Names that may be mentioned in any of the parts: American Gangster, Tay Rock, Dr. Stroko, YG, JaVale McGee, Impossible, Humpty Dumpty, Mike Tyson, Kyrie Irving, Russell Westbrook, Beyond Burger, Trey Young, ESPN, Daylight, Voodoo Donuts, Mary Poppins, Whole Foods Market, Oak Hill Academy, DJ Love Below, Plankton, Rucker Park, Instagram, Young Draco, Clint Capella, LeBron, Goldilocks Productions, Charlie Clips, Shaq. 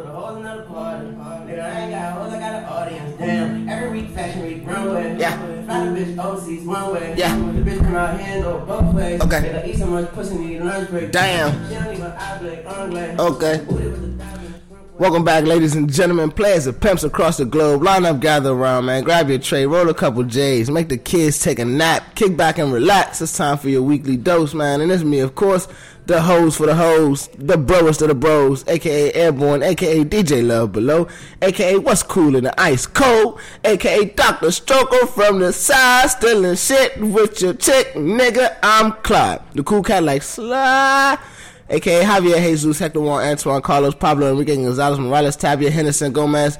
put a whole another party. Nigga, I ain't got hoes, I got an audience. Damn, every week fashion week, runway. Yeah. Find a bitch overseas, one way. Yeah. The bitch come out here and go both ways. Okay. Nigga, eat so much pussy, need lunch break. Damn. She don't even operate, wrong way. Okay. Welcome back, ladies and gentlemen, players and pimps across the globe. Line up, gather around, man. Grab your tray, roll a couple J's, make the kids take a nap, kick back and relax. It's time for your weekly dose, man. And it's me, of course, the hoes for the hoes, the broest of the bros, a.k.a. Airborne, a.k.a. DJ Love Below, a.k.a. What's Cool in the Ice Cold, a.k.a. Dr. Stroko from the side, stealing shit with your chick, nigga, I'm Clyde. The cool cat like Sly. A.K.A. Javier, Jesus, Hector, Juan, Antoine, Carlos, Pablo, Enrique, Gonzalez, Morales, Tavia, Henderson, Gomez.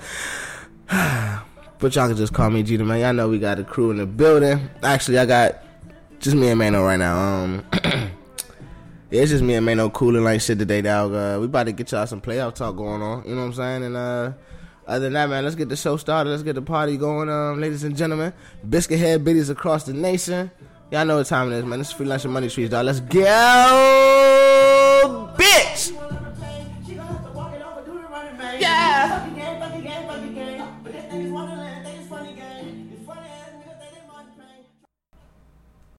But y'all can just call me Gita, man. Y'all know we got a crew in the building. Actually, I got just me and Mano right now. Yeah, it's just me and Mano cooling like shit today, dog. We about to get y'all some playoff talk going on. You know what I'm saying? And other than that, man, let's get the show started. Let's get the party going, ladies and gentlemen. Biscuit head biddies across the nation. Y'all know what time it is, man. This is Free Lunch and Money Trees, dog. Let's go, bitch! Yeah!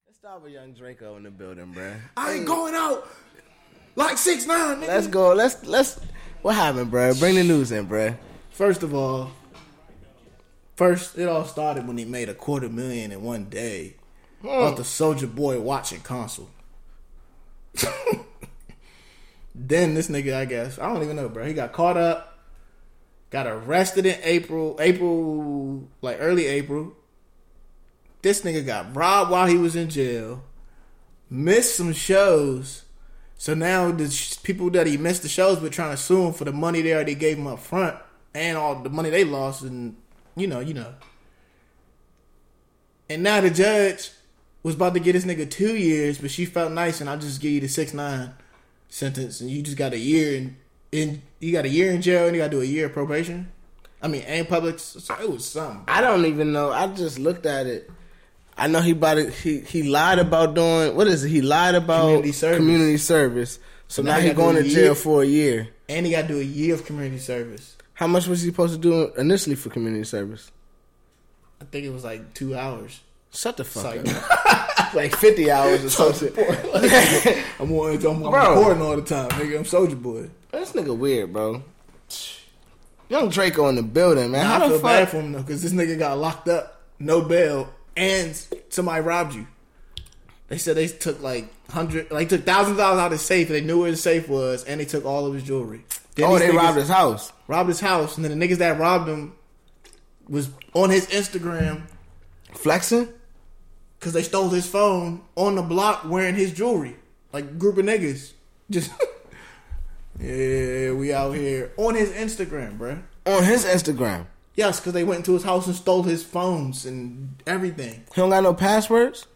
Let's start with Young Draco in the building, bruh. I ain't going out like 6'9", nigga. Let's go. Let's. What happened, bruh? Bring the news in, bruh. First of all, it all started when he made $250,000 in one day. Off the Soulja Boy watching console. Then this nigga, I guess, I don't even know, bro. He got caught up, got arrested in early April. This nigga got robbed while he was in jail, missed some shows. So now the people that he missed the shows were trying to sue him for the money they already gave him up front and all the money they lost, and you know. And now the judge was about to get this nigga 2 years, but she felt nice and I'll just give you the 6'9" sentence and you just got a year in you got a year in jail and you gotta do a year of probation. I mean, and public, so it was something. I don't even know. I just looked at it. I know he lied about doing he lied about community service. So now he's going to jail for a year. And he gotta do a year of community service. How much was he supposed to do initially for community service? I think it was like 2 hours. Shut the fuck up. Like 50 hours or something. I'm recording all the time, nigga. I'm Soulja Boy. This nigga weird, bro. Young Draco in the building, man. How I feel bad for him, though, because this nigga got locked up, no bail, and somebody robbed you. They said they took took thousands of dollars out of his safe. They knew where the safe was, and they took all of his jewelry. They robbed his house. And then the niggas that robbed him was on his Instagram flexing because they stole his phone on the block wearing his jewelry. Like, group of niggas just yeah, we out here on his Instagram, bruh. On his Instagram? Yes, because they went into his house and stole his phones and everything. He don't got no passwords?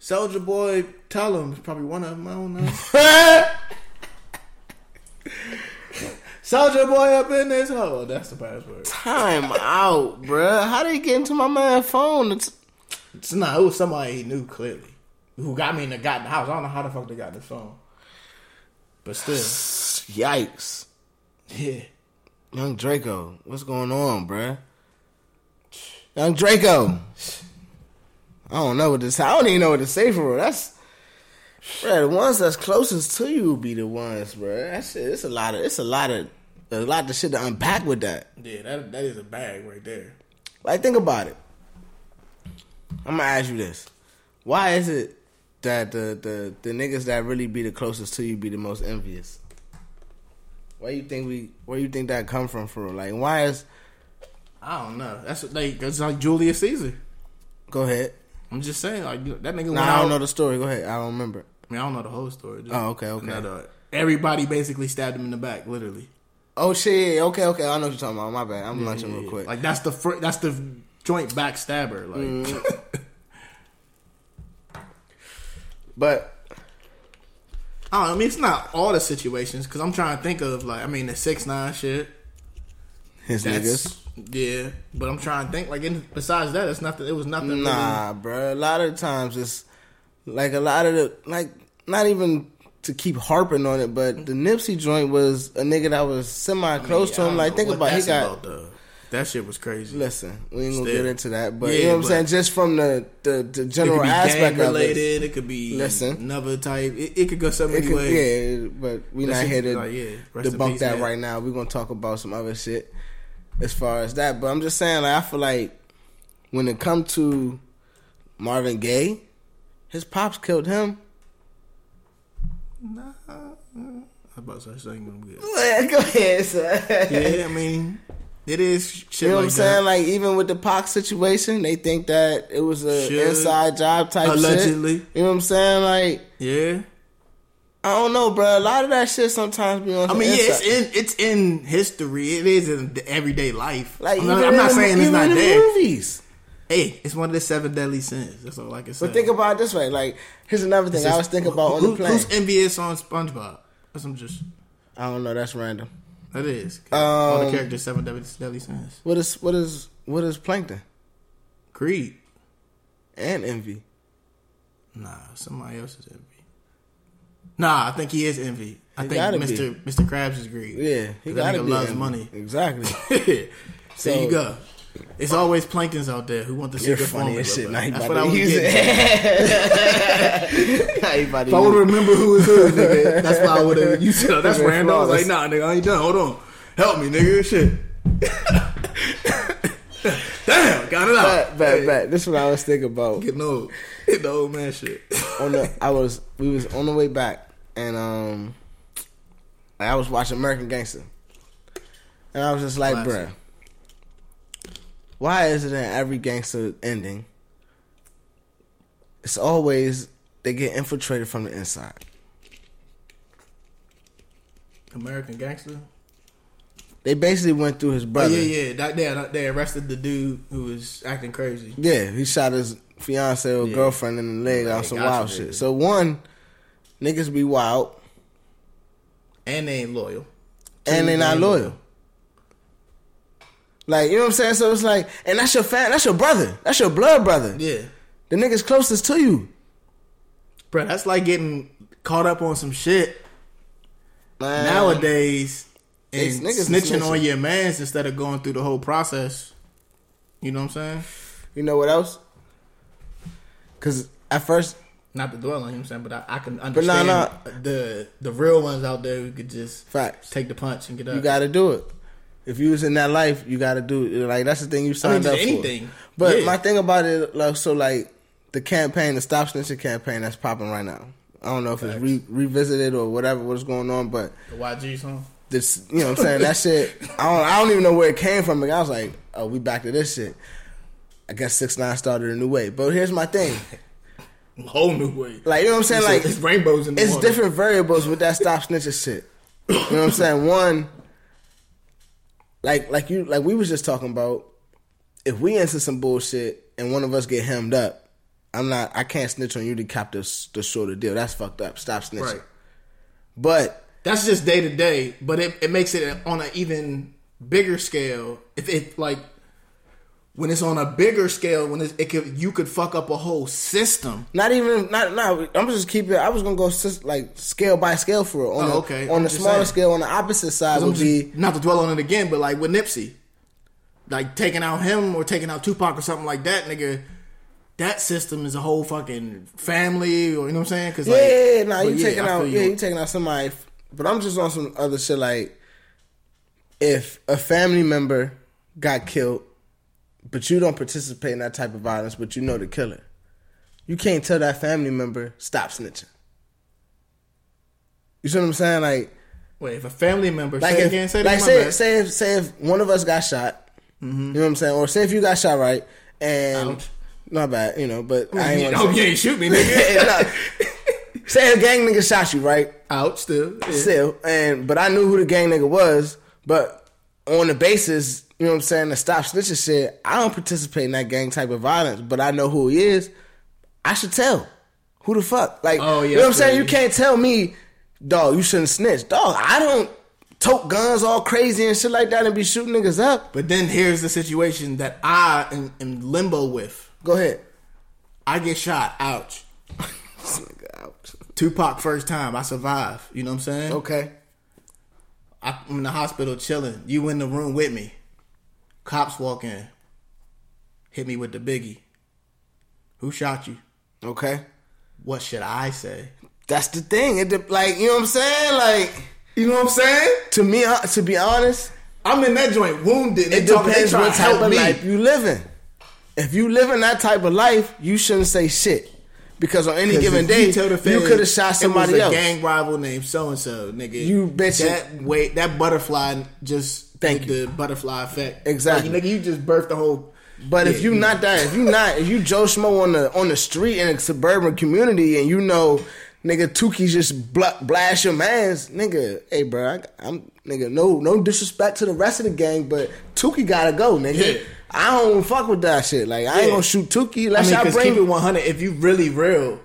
Soulja Boy, tell him. It's probably one of them. I don't know. Soulja Boy up in this hole. That's the password. Time out, bruh. How did he get into my man's phone? It was somebody he knew, clearly. Who got in the house. I don't know how the fuck they got the phone. But still. Yikes. Yeah. Young Draco. What's going on, bruh? Young Draco. I don't know what this... I don't even know what to say for real. Bruh, the ones that's closest to you be the ones, bruh. That shit, it's a lot of shit to unpack with that. Yeah, that is a bag right there. Like, think about it. I'm gonna ask you this: why is it that the niggas that really be the closest to you be the most envious? Where you think that come from? For real? Like, why is? I don't know. That's like Julius Caesar. Go ahead. I'm just saying, like, that nigga. Nah, I don't know the story. Go ahead. I don't remember. I mean, I don't know the whole story. Dude. Oh, okay. That, everybody basically stabbed him in the back, literally. Oh shit. Okay. I know what you're talking about. My bad. I'm lunching real quick. Like, that's the joint backstabber. Like, but I don't know. I mean, it's not all the situations because I'm trying to think of the 6'9" shit. Niggas. Yeah, but I'm trying to think. Besides that, it's nothing. It was nothing. Nah, really. Bro. A lot of times it's like a lot of the not even to keep harping on it, but the Nipsey joint was a nigga that was semi-close to him. Like, think about it. He got... That shit was crazy. Listen, we ain't gonna get into that, but yeah, you know what I'm saying? Just from the general aspect of it. It could be another type. It could go so many ways. Yeah, but we're not here to debunk that right now. We're gonna talk about some other shit as far as that. But I'm just saying, like, I feel like when it comes to Marvin Gaye, his pops killed him. Nah. I'm about to say something good. Go ahead, son. Yeah, I mean... It is shit. You know what I'm saying? Like, even with the Pac situation, they think that it was an inside job type shit. Allegedly. You know what I'm saying? Like, yeah. I don't know, bro. A lot of that shit sometimes be on. I mean, yeah, it's in history. It is in the everyday life. Like, I'm not saying it's not there. Movies. Hey, it's one of the 7 deadly sins. That's all I can say. But think about it this way. Like, here's another thing I was thinking about on the plane. Who's envious on SpongeBob? I don't know. That's random. That is. All the characters 7 deadly sins. What is Plankton? Creed. And Envy. Nah, somebody else is Envy. Nah, I think he is Envy. I think Mr. Krabs is greed. Yeah, he gotta be loves envy. Money. Exactly. So there you go. It's always Planktons out there who want the secret phone. You're funny as shit. That's what I would get. If I would remember who is who, nigga, that's why I would have. You said, that's random. I was like, nah, nigga, I ain't done. Hold on. Help me, nigga. Shit. Damn, got it out. Back. This is what I was thinking about. Getting old. Hit the old man shit. We was on the way back, and I was watching American Gangster. And I was just like, bruh. Why is it in every gangster ending, it's always they get infiltrated from the inside? American Gangster? They basically went through his brother. Oh, yeah, they arrested the dude who was acting crazy. Yeah, he shot his fiance or girlfriend in the leg on some wild shit. So one, niggas be wild. And they ain't loyal. And they not loyal. Like, you know what I'm saying? So it's like, and that's your fan, that's your brother. That's your blood brother. Yeah. The nigga's closest to you. Bro, that's like getting caught up on some shit nowadays and snitching on your mans instead of going through the whole process. You know what I'm saying? You know what else? Because at first... Not to dwell on, you know what I'm saying? But I can understand the real ones out there who could just take the punch and get up. You got to do it. If you was in that life, you gotta do it. Like, that's the thing you signed up for. But my thing about it, like the campaign, the Stop Snitching campaign that's popping right now. I don't know if it's revisited or whatever, what's going on, but the YG song. This, you know what I'm saying? That shit. I don't even know where it came from. Like, I was like, oh, we back to this shit. I guess 6ix9ine started a new way. But here's my thing. Whole new way. Like, you know what I'm saying? Like, it's rainbows in the water. It's different variables with that Stop Snitching shit. You know what I'm saying? One. Like we was just talking about, if we into some bullshit and one of us get hemmed up, I can't snitch on you to cop the shorter deal. That's fucked up. Stop snitching. Right. But that's just day to day. But it makes it on an even bigger scale. If it when it's on a bigger scale, when you could fuck up a whole system. I'm just keeping. I was gonna go scale by scale for it. On the smaller scale, on the opposite side would be, not to dwell on it again, but like with Nipsey, like taking out him or taking out Tupac or something like that, nigga. That system is a whole fucking family, or you know what I'm saying? Cause you taking out somebody. But I'm just on some other shit. Like, if a family member got killed, but you don't participate in that type of violence, but you know the killer, you can't tell that family member, stop snitching. You see what I'm saying? Like, wait, if a family member say if one of us got shot, you know what I'm saying, or say if you got shot right and not bad, you know, but I ain't want to. You ain't shoot me, nigga. Say a gang nigga shot you right, out still, and but I knew who the gang nigga was, but on the basis, you know what I'm saying, the Stop Snitching shit, I don't participate in that gang type of violence, but I know who he is. I should tell. Who the fuck? Like, you know what I'm saying? You can't tell me, dog, you shouldn't snitch. Dog, I don't tote guns all crazy and shit like that and be shooting niggas up. But then here's the situation that I am in limbo with. Go ahead. I get shot. Ouch. Ouch. Tupac first time. I survived. You know what I'm saying? Okay. I'm in the hospital chilling. You in the room with me. Cops walk in. Hit me with the biggie. Who shot you? Okay. What should I say? That's the thing. Like, you know what I'm saying? Like, you know what I'm saying? To me, to be honest, I'm in that joint wounded. It depends what type of life you living. If you living that type of life, you shouldn't say shit. Because on any given day, you could have shot somebody else. It was a gang rival named so-and-so, nigga. You bitch. That butterfly just... The butterfly effect. Exactly. Like, nigga, you just birthed the whole... But yeah, if you not that... If you Joe Schmo on the street in a suburban community and you know, nigga, Tukey just blast your mans, nigga, hey, bro, I'm... Nigga, no disrespect to the rest of the gang, but Tukey gotta go, nigga. Yeah. I don't fuck with that shit. Like, I ain't gonna shoot Tukey unless y'all bring me 100. If you really real,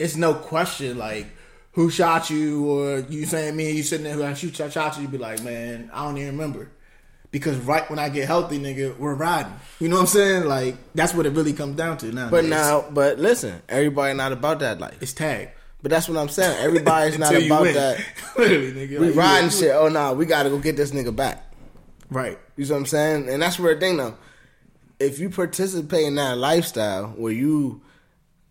it's no question. Like, who shot you? Or you saying me and you sitting there, who shot you? You be like, man, I don't even remember. Because right when I get healthy, nigga, we're riding. You know what I'm saying? Like, that's what it really comes down to now. But listen, everybody not about that life. It's tagged. But that's what I'm saying. Everybody's not about that. Literally, nigga. We like, riding shit. Oh, nah, we gotta go get this nigga back. Right. You know what I'm saying? And that's where the thing, though. If you participate in that lifestyle where you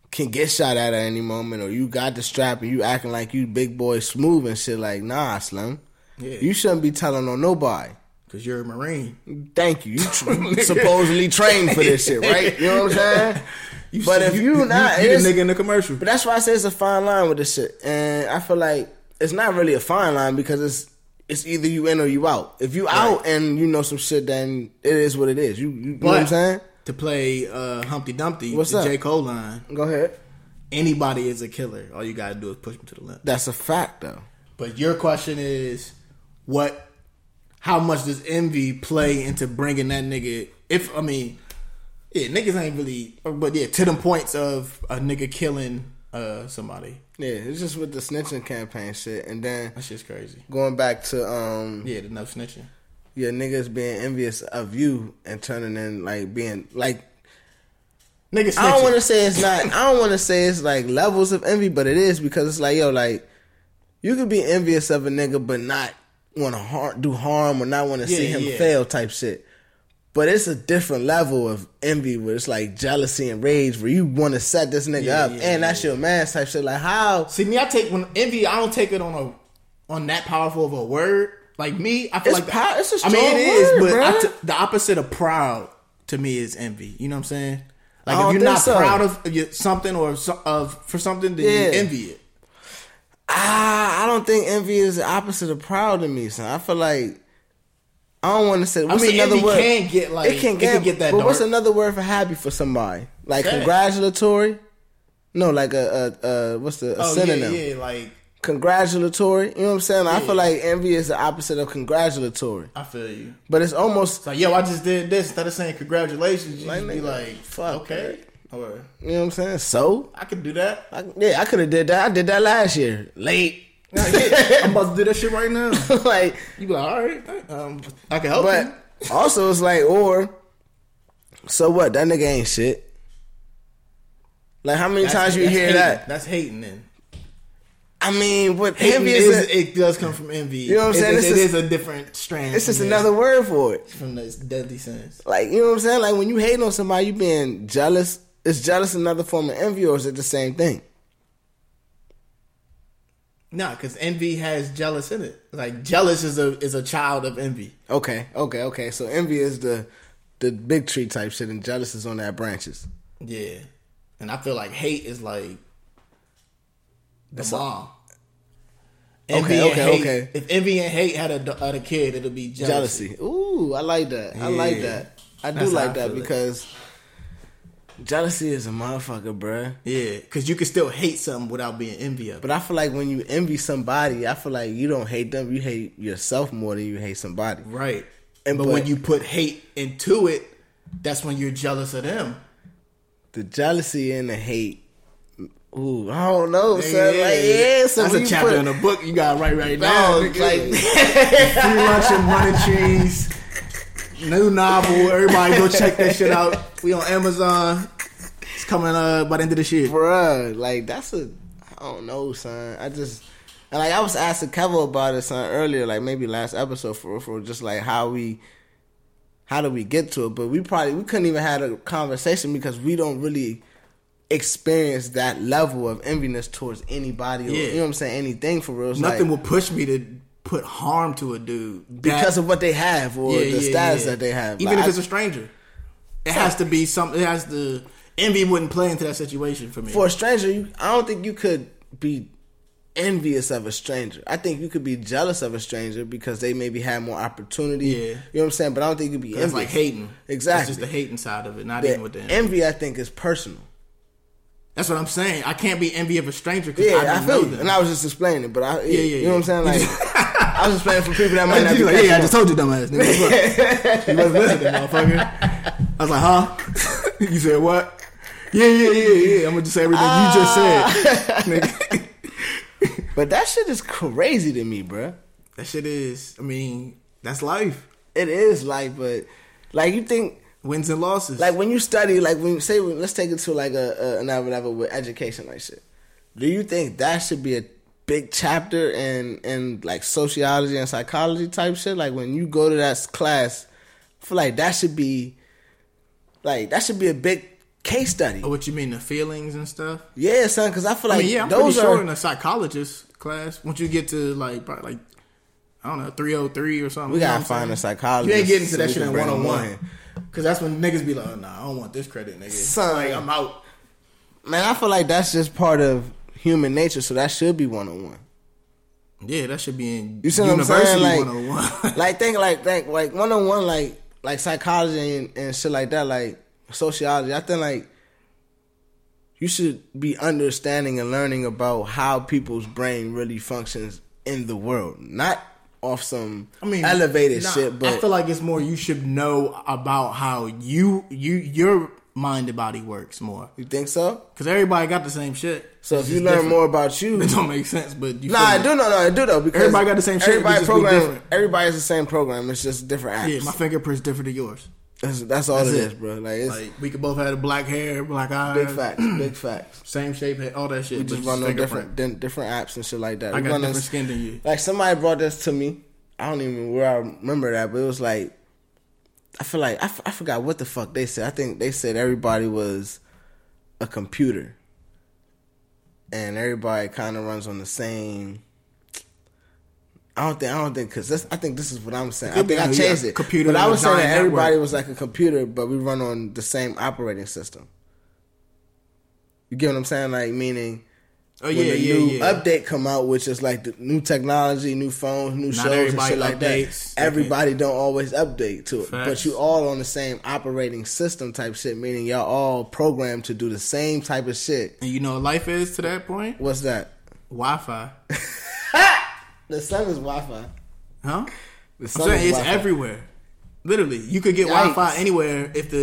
can get shot at any moment, or you got the strap and you acting like you big boy smooth and shit, like, nah, Slim. Yeah. You shouldn't be telling on nobody. Because you're a Marine. Thank you. You supposedly trained for this shit, right? You know what I'm saying? But if you're not the nigga in the commercial. But that's why I say it's a fine line with this shit. And I feel like it's not really a fine line, because it's either you in or you out. If you out and you know some shit, then it is what it is. You know what I'm saying? To play Humpty Dumpty, the J. Cole line. Go ahead. Anybody is a killer. All you gotta do is push them to the limit. That's a fact, though. But your question is, how much does envy play into bringing that nigga? Niggas ain't really, but yeah, to them points of a nigga killing somebody. Yeah, it's just with the snitching campaign shit, and then that shit's crazy. Going back to the no snitching. Yeah, niggas being envious of you and turning in like being like niggas. I don't want to say it's not. I don't want to say it's like levels of envy, but it is, because it's like, yo, like you could be envious of a nigga, but not want to do harm or not want to see him fail type shit. But it's a different level of envy where it's like jealousy and rage where you want to set this nigga up and that's your man's type shit. Like, how? See, me, I don't take it on that powerful of a word. Like, me, I feel it's like... it's a strong word, but the opposite of proud to me is envy. You know what I'm saying? Like, if you're not proud of something or for something, then you envy it. I don't think envy is the opposite of proud to me, son. I feel like... I don't want to say. What's another word? It can get that. But dark. What's another word for happy for somebody? Like congratulatory? No, like a synonym? Yeah, like congratulatory. You know what I'm saying? Yeah. I feel like envy is the opposite of congratulatory. I feel you. But it's almost it's like, yo, I just did this. Instead of saying congratulations, you like, just be like, fuck, okay. Or, you know what I'm saying? So I could do that. I could have did that. I did that last year. Late. I'm about to do that shit right now. Like, you be like, all right, I can help you. But also, it's like, or so what? That nigga ain't shit. Like, how many times you hear that? That's hating. Then I mean, what envy is? It does come from envy. You know what I'm saying? It is a different strand. It's just another word for it from this deadly sense. Like, you know what I'm saying? Like, when you hate on somebody, you being jealous. Is jealous another form of envy, or is it the same thing? No, because envy has jealous in it. Like, jealous is a child of envy. Okay. So envy is the big tree type shit, and jealous is on that branches. Yeah, and I feel like hate is like the mom. Okay. If envy and hate had a kid, it'll be jealousy. Ooh, I like that. Yeah. I like that. I do like that because jealousy is a motherfucker, bruh. Yeah, because you can still hate something without being envious. But I feel like when you envy somebody, I feel like you don't hate them. You hate yourself more than you hate somebody. Right. But when you put hate into it, that's when you're jealous of them. The jealousy and the hate. Ooh, I don't know, son. Yeah. Like, so that's a chapter in a book you got right now. Like, free lunch and running trees. New novel. Everybody go check that shit out. We on Amazon. It's coming by the end of this year. Bruh, like, that's a... I don't know, son. I just, like, I was asking Kevo about it, son, earlier, like, maybe last episode for just, like, how do we get to it? But we couldn't even have a conversation because we don't really experience that level of enviness towards anybody or, you know what I'm saying, anything for real. It's nothing will push me to put harm to a dude because of what they have or the status that they have. Even like, if it's a stranger. It has to be something. It has to... Envy wouldn't play into that situation for me. For a stranger, I don't think you could be envious of a stranger. I think you could be jealous of a stranger because they maybe had more opportunity. Yeah. You know what I'm saying? But I don't think you'd be envious. It's like hating. Exactly. It's just the hating side of it, not even with the envy. I think, is personal. That's what I'm saying. I can't be envy of a stranger because I don't know them. And I was just explaining it, but you know what I'm saying? Like, I was just playing for people that might not be like, I just told you, dumbass nigga. You wasn't listening, motherfucker. I was like, huh? You said what? Yeah. I'm going to just say everything you just said. Nigga. But that shit is crazy to me, bro. That shit is, I mean, that's life. It is life, but like you think... Wins and losses. Like when you study, like when you say, let's take it to like another level with education like shit. Do you think that should be a big chapter in like sociology and psychology type shit? Like when you go to that class, I feel like that should be a big case study. Oh, what you mean, the feelings and stuff? Yeah, son, because I feel like those are... I'm pretty sure in a psychologist class, once you get to like, probably like I don't know, 303 or something. We gotta find a psychologist. You ain't getting to that shit in 101. Because that's when niggas be like, oh, nah, I don't want this credit, nigga. Son, like, I'm out. Man, I feel like that's just part of human nature, so that should be 101. Yeah, that should be in university 101. Like think 101, like psychology and shit like that, like sociology. I think like you should be understanding and learning about how people's brain really functions in the world, not off some elevated shit. But I feel like it's more you should know about how your mind and body works more. You think so? Because everybody got the same shit. So if you learn different. More about you, it don't make sense. But you I do though. Because everybody got the same shit. Everybody's the same program. It's just different apps. Yeah, my fingerprint's different than yours. That's all it is, bro. Like, it's, like we could both have black hair, black eyes. Big facts. Same shape, all that shit. We just run on different apps and shit like that. I got different skin than you. Like somebody brought this to me. I don't even where I remember that, but it was like. I feel like, I forgot what the fuck they said. I think they said everybody was a computer. And everybody kind of runs on the same... I don't think, because I think this is what I'm saying. I think I changed it. But I was saying that everybody was like a computer, but we run on the same operating system. You get what I'm saying? Like, meaning... Oh, when the new update come out, which is like the new technology, new phones, new shows and shit like that. Everybody don't always update to it. Facts. But you all on the same operating system type shit, meaning y'all all programmed to do the same type of shit. And you know what life is to that point? What's that? Wi-Fi. The sun is Wi-Fi. Huh? The sun I'm saying is Wi-Fi. It's everywhere. Literally, you could get Wi-Fi anywhere if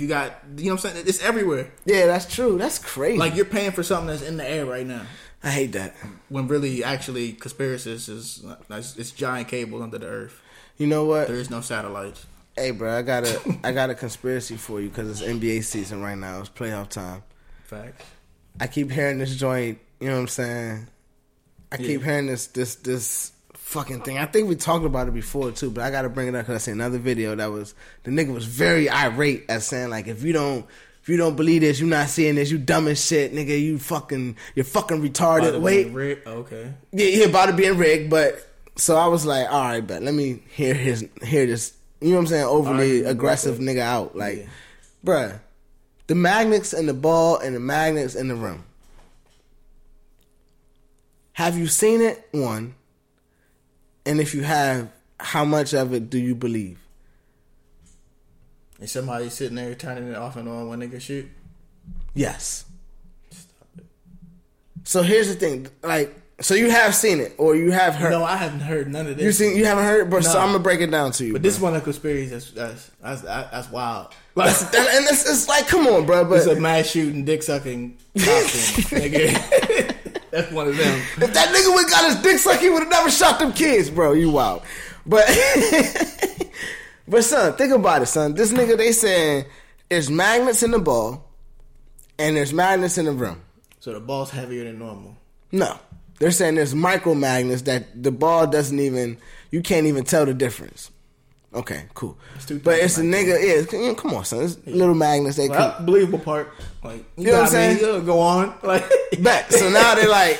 you got, you know what I'm saying? It's everywhere. Yeah, that's true. That's crazy. Like, you're paying for something that's in the air right now. I hate that. When really, actually, conspiracies is, it's giant cables under the earth. You know what? There is no satellites. Hey, bro, I got a conspiracy for you because it's NBA season right now. It's playoff time. Facts. I keep hearing this joint, you know what I'm saying? I keep hearing this fucking thing. I think we talked about it before too, but I gotta bring it up because I seen another video that was the nigga was very irate at saying like, if you don't believe this, you not seeing this, you dumb as shit, nigga, you're fucking retarded. About wait, okay, yeah, he about to be rigged, but so I was like, all right, but let me hear this, you know what I'm saying, overly aggressive nigga out, like, bruh, the magnets in the ball and the magnets in the room. Have you seen it? One. And if you have, how much of it do you believe? Is somebody sitting there turning it off and on when they can shoot? Yes. Stop it. So here's the thing, like, so you have seen it or you have heard? No, I haven't heard none of this. You haven't heard, bro. No. So I'm gonna break it down to you. But this one of the conspiracies that's wild. Like, and it's like, come on, bro. But it's a mass shooting, dick sucking, nigga. That's one of them. If that nigga would got his dick sucked, he would have never shot them kids, bro. You wild. But, but son, think about it, son. This nigga, they saying there's magnets in the ball and there's magnets in the room. So the ball's heavier than normal. No. They're saying there's micro magnets that the ball doesn't even, you can't even tell the difference. Okay, cool. But it's a nigga, yeah, come on, son. It's little magnets. They well, cool. Believable part. Like, you know what I'm saying? You'll go on. Like, back. So now they're like,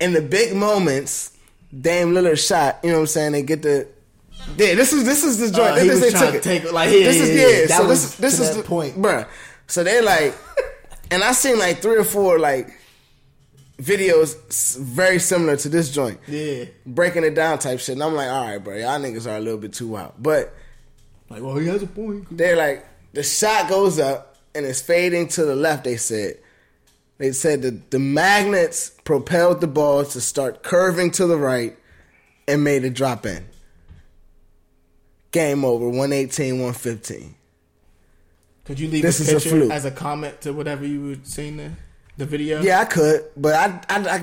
in the big moments, Dame Lillard shot, you know what I'm saying? They get the, yeah, this is the joint. This is they took it. Take, like, yeah, this is, yeah. That so was this is the point. Bruh. So they like, and I seen like 3 or 4 like videos very similar to this joint. Yeah. Breaking it down type shit. And I'm like, all right, bro, y'all niggas are a little bit too out. But like, well, he has a point. They're like, the shot goes up and it's fading to the left, they said. They said that the magnets propelled the ball to start curving to the right and made it drop in. Game over, 118-115. Could you leave this a picture as a comment to whatever you were seeing there? The video? Yeah, I could, but I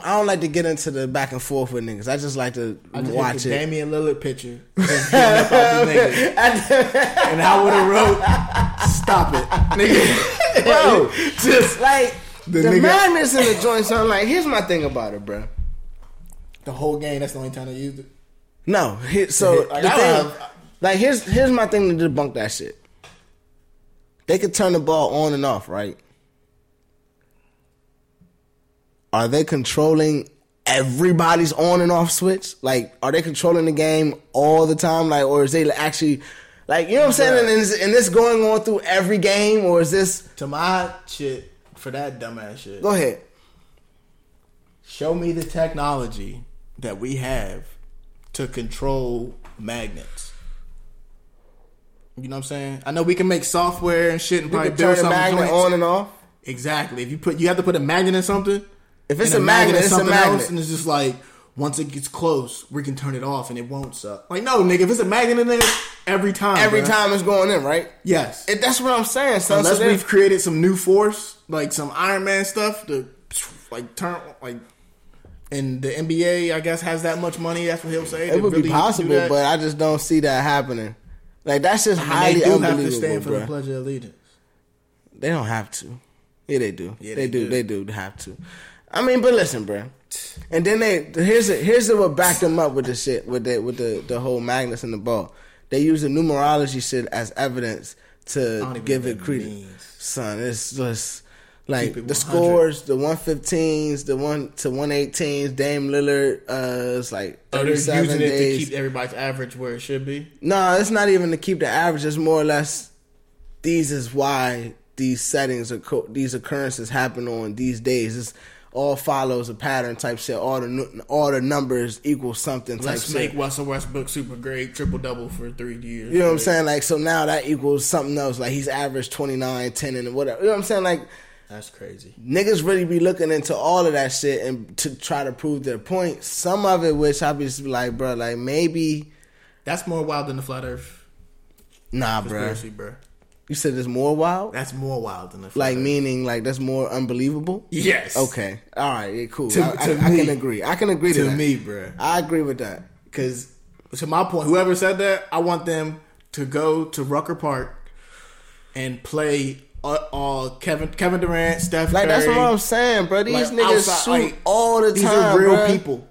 don't like to get into the back and forth with niggas. I just like to watch it. Damian Lillard picture. Up out niggas. And I would have wrote, "Stop it, nigga." Bro, just like the madness in the joint. So I'm like, here's my thing about it, bro. The whole game. That's the only time I used it. No, so the thing, like here's my thing to debunk that shit. They could turn the ball on and off, right? Are they controlling everybody's on and off switch? Like, are they controlling the game all the time? Like, or is they actually, like, you know what I'm saying? And this going on through every game, or is this to my shit for that dumbass shit? Go ahead. Show me the technology that we have to control magnets. You know what I'm saying? I know we can make software and shit and we probably build something. Turn a magnet on and off. Exactly. If you have to put a magnet in something. If it's a magnet, it's a magnet. Else, and it's just like, once it gets close, we can turn it off and it won't suck. Like, no, nigga, if it's a magnet in there, every time. Every time it's going in, right? Yes. If that's what I'm saying. So unless we've created some new force, like some Iron Man stuff to, like, turn, like, and the NBA, I guess, has that much money. That's what he'll say. It would really be possible, but I just don't see that happening. Like, that's just highly unbelievable. They do have to stand for the Pledge of Allegiance. They don't have to. Yeah, they do. Yeah, they do. They do have to. I mean, but listen, bro. And then here's what backed them up with the shit with the whole magnets and the ball. They use the numerology shit as evidence to give it credence. Son, it's just like the scores, the 115s, the 1-118s. Dame Lillard, it's like 37 days. They're using it to keep everybody's average where it should be. No, it's not even to keep the average. It's more or less these is why these settings or these occurrences happen on these days. It's all follows a pattern type shit. All the numbers equal something type shit. Let's make Russell Westbrook super great, triple-double for 3 years. You know what I'm saying? Like, so now that equals something else. Like, he's averaged 29, 10, and whatever. You know what I'm saying? Like, that's crazy. Niggas really be looking into all of that shit and to try to prove their point. Some of it, which I be just like, bro, like, maybe. That's more wild than the flat earth. Nah, bro. You said it's more wild? That's more wild than the flat earth. Like, meaning, like, that's more unbelievable? Yes. Okay. All right. Yeah, cool. I can agree. I can agree to that. To me, bro. I agree with that. Because, to my point, whoever said that, I want them to go to Rucker Park and play all Kevin Durant, Steph Curry. Like, that's what I'm saying, bro. These like, niggas outside, shoot like, all the time, these are real people.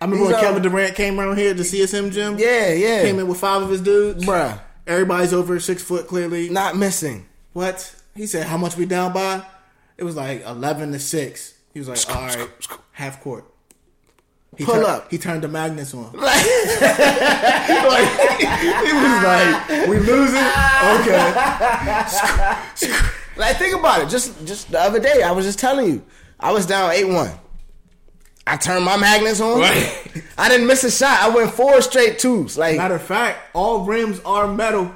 I remember when Kevin Durant came around here to CSM Gym. Yeah, yeah. Came in with 5 of his dudes. Bruh. Everybody's over 6 foot, clearly. Not missing. What? He said, how much we down by? It was like 11-6. He was like, all right, half court. He pulled up. He turned the magnets on. Like, it was like, we losing? Okay. Like, think about it. Just the other day, I was just telling you. I was down 8-1. I turned my magnets on. Right. I didn't miss a shot. I went 4 straight 2s. Like, matter of fact, all rims are metal,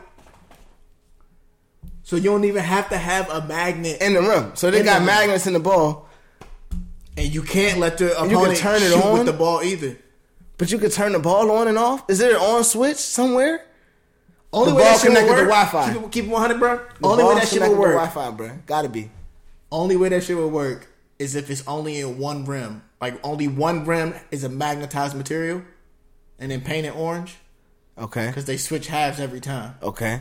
so you don't even have to have a magnet in the rim. So they got magnets in the ball, and you can't let the opponent turn it on with the ball either. But you can turn the ball on and off. Is there an on switch somewhere? Only way that shit will work. The ball connected to Wi-Fi. Keep 100, bro. Only way that shit will work. Wi-Fi, bro. Gotta be. Only way that shit will work is if it's only in one rim. Like, only one rim is a magnetized material and then painted orange. Okay. Because they switch halves every time. Okay.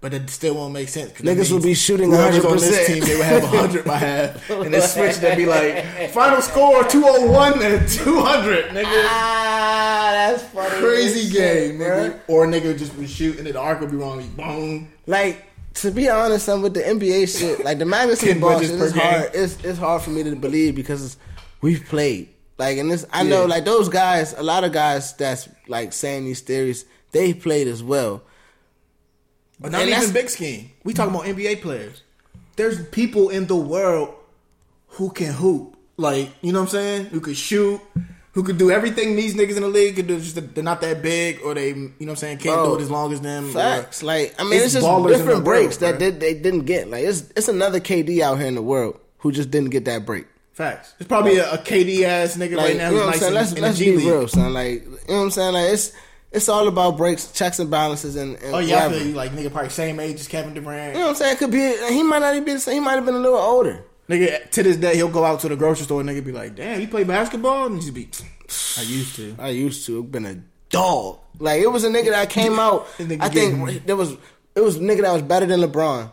but it still won't make sense. Niggas would be shooting 100%. On this team, they would have 100 by half. And then switch, they'd be like, final score 201 and 200, nigga. Ah, that's funny. Crazy game, nigga. Or a nigga just would shoot, and then the arc would be wrong. Boom. Like, to be honest, I'm with the NBA shit. Like, the magnitude of ball shit is hard. It's hard for me to believe because we've played. Like, and this, I know, like, those guys, a lot of guys that's, like, saying these theories, they played as well. But not even big scheme. We talking about NBA players. There's people in the world who can hoop. Like, you know what I'm saying? Who could shoot, who could do everything these niggas in the league could do. Just they're not that big, or they, you know what I'm saying, can't do it as long as them. Facts. Like, I mean, it's just different breaks that they didn't get. Like, it's another KD out here in the world who just didn't get that break. Facts. It's probably a KD ass nigga right now who's nice in the G League. Let's be real, son. Like, you know what I'm saying? Like, it's all about breaks, checks and balances, and oh yeah, rivalry. I feel you. Like, nigga probably same age as Kevin Durant. You know what I'm saying? Could be. He might not even be the same. He might have been a little older. Nigga, to this day, he'll go out to the grocery store and nigga be like, "Damn, you play basketball?" And he'd be, "I used to. I've been a dog." Like, it was a nigga that came out. I think it was a nigga that was better than LeBron.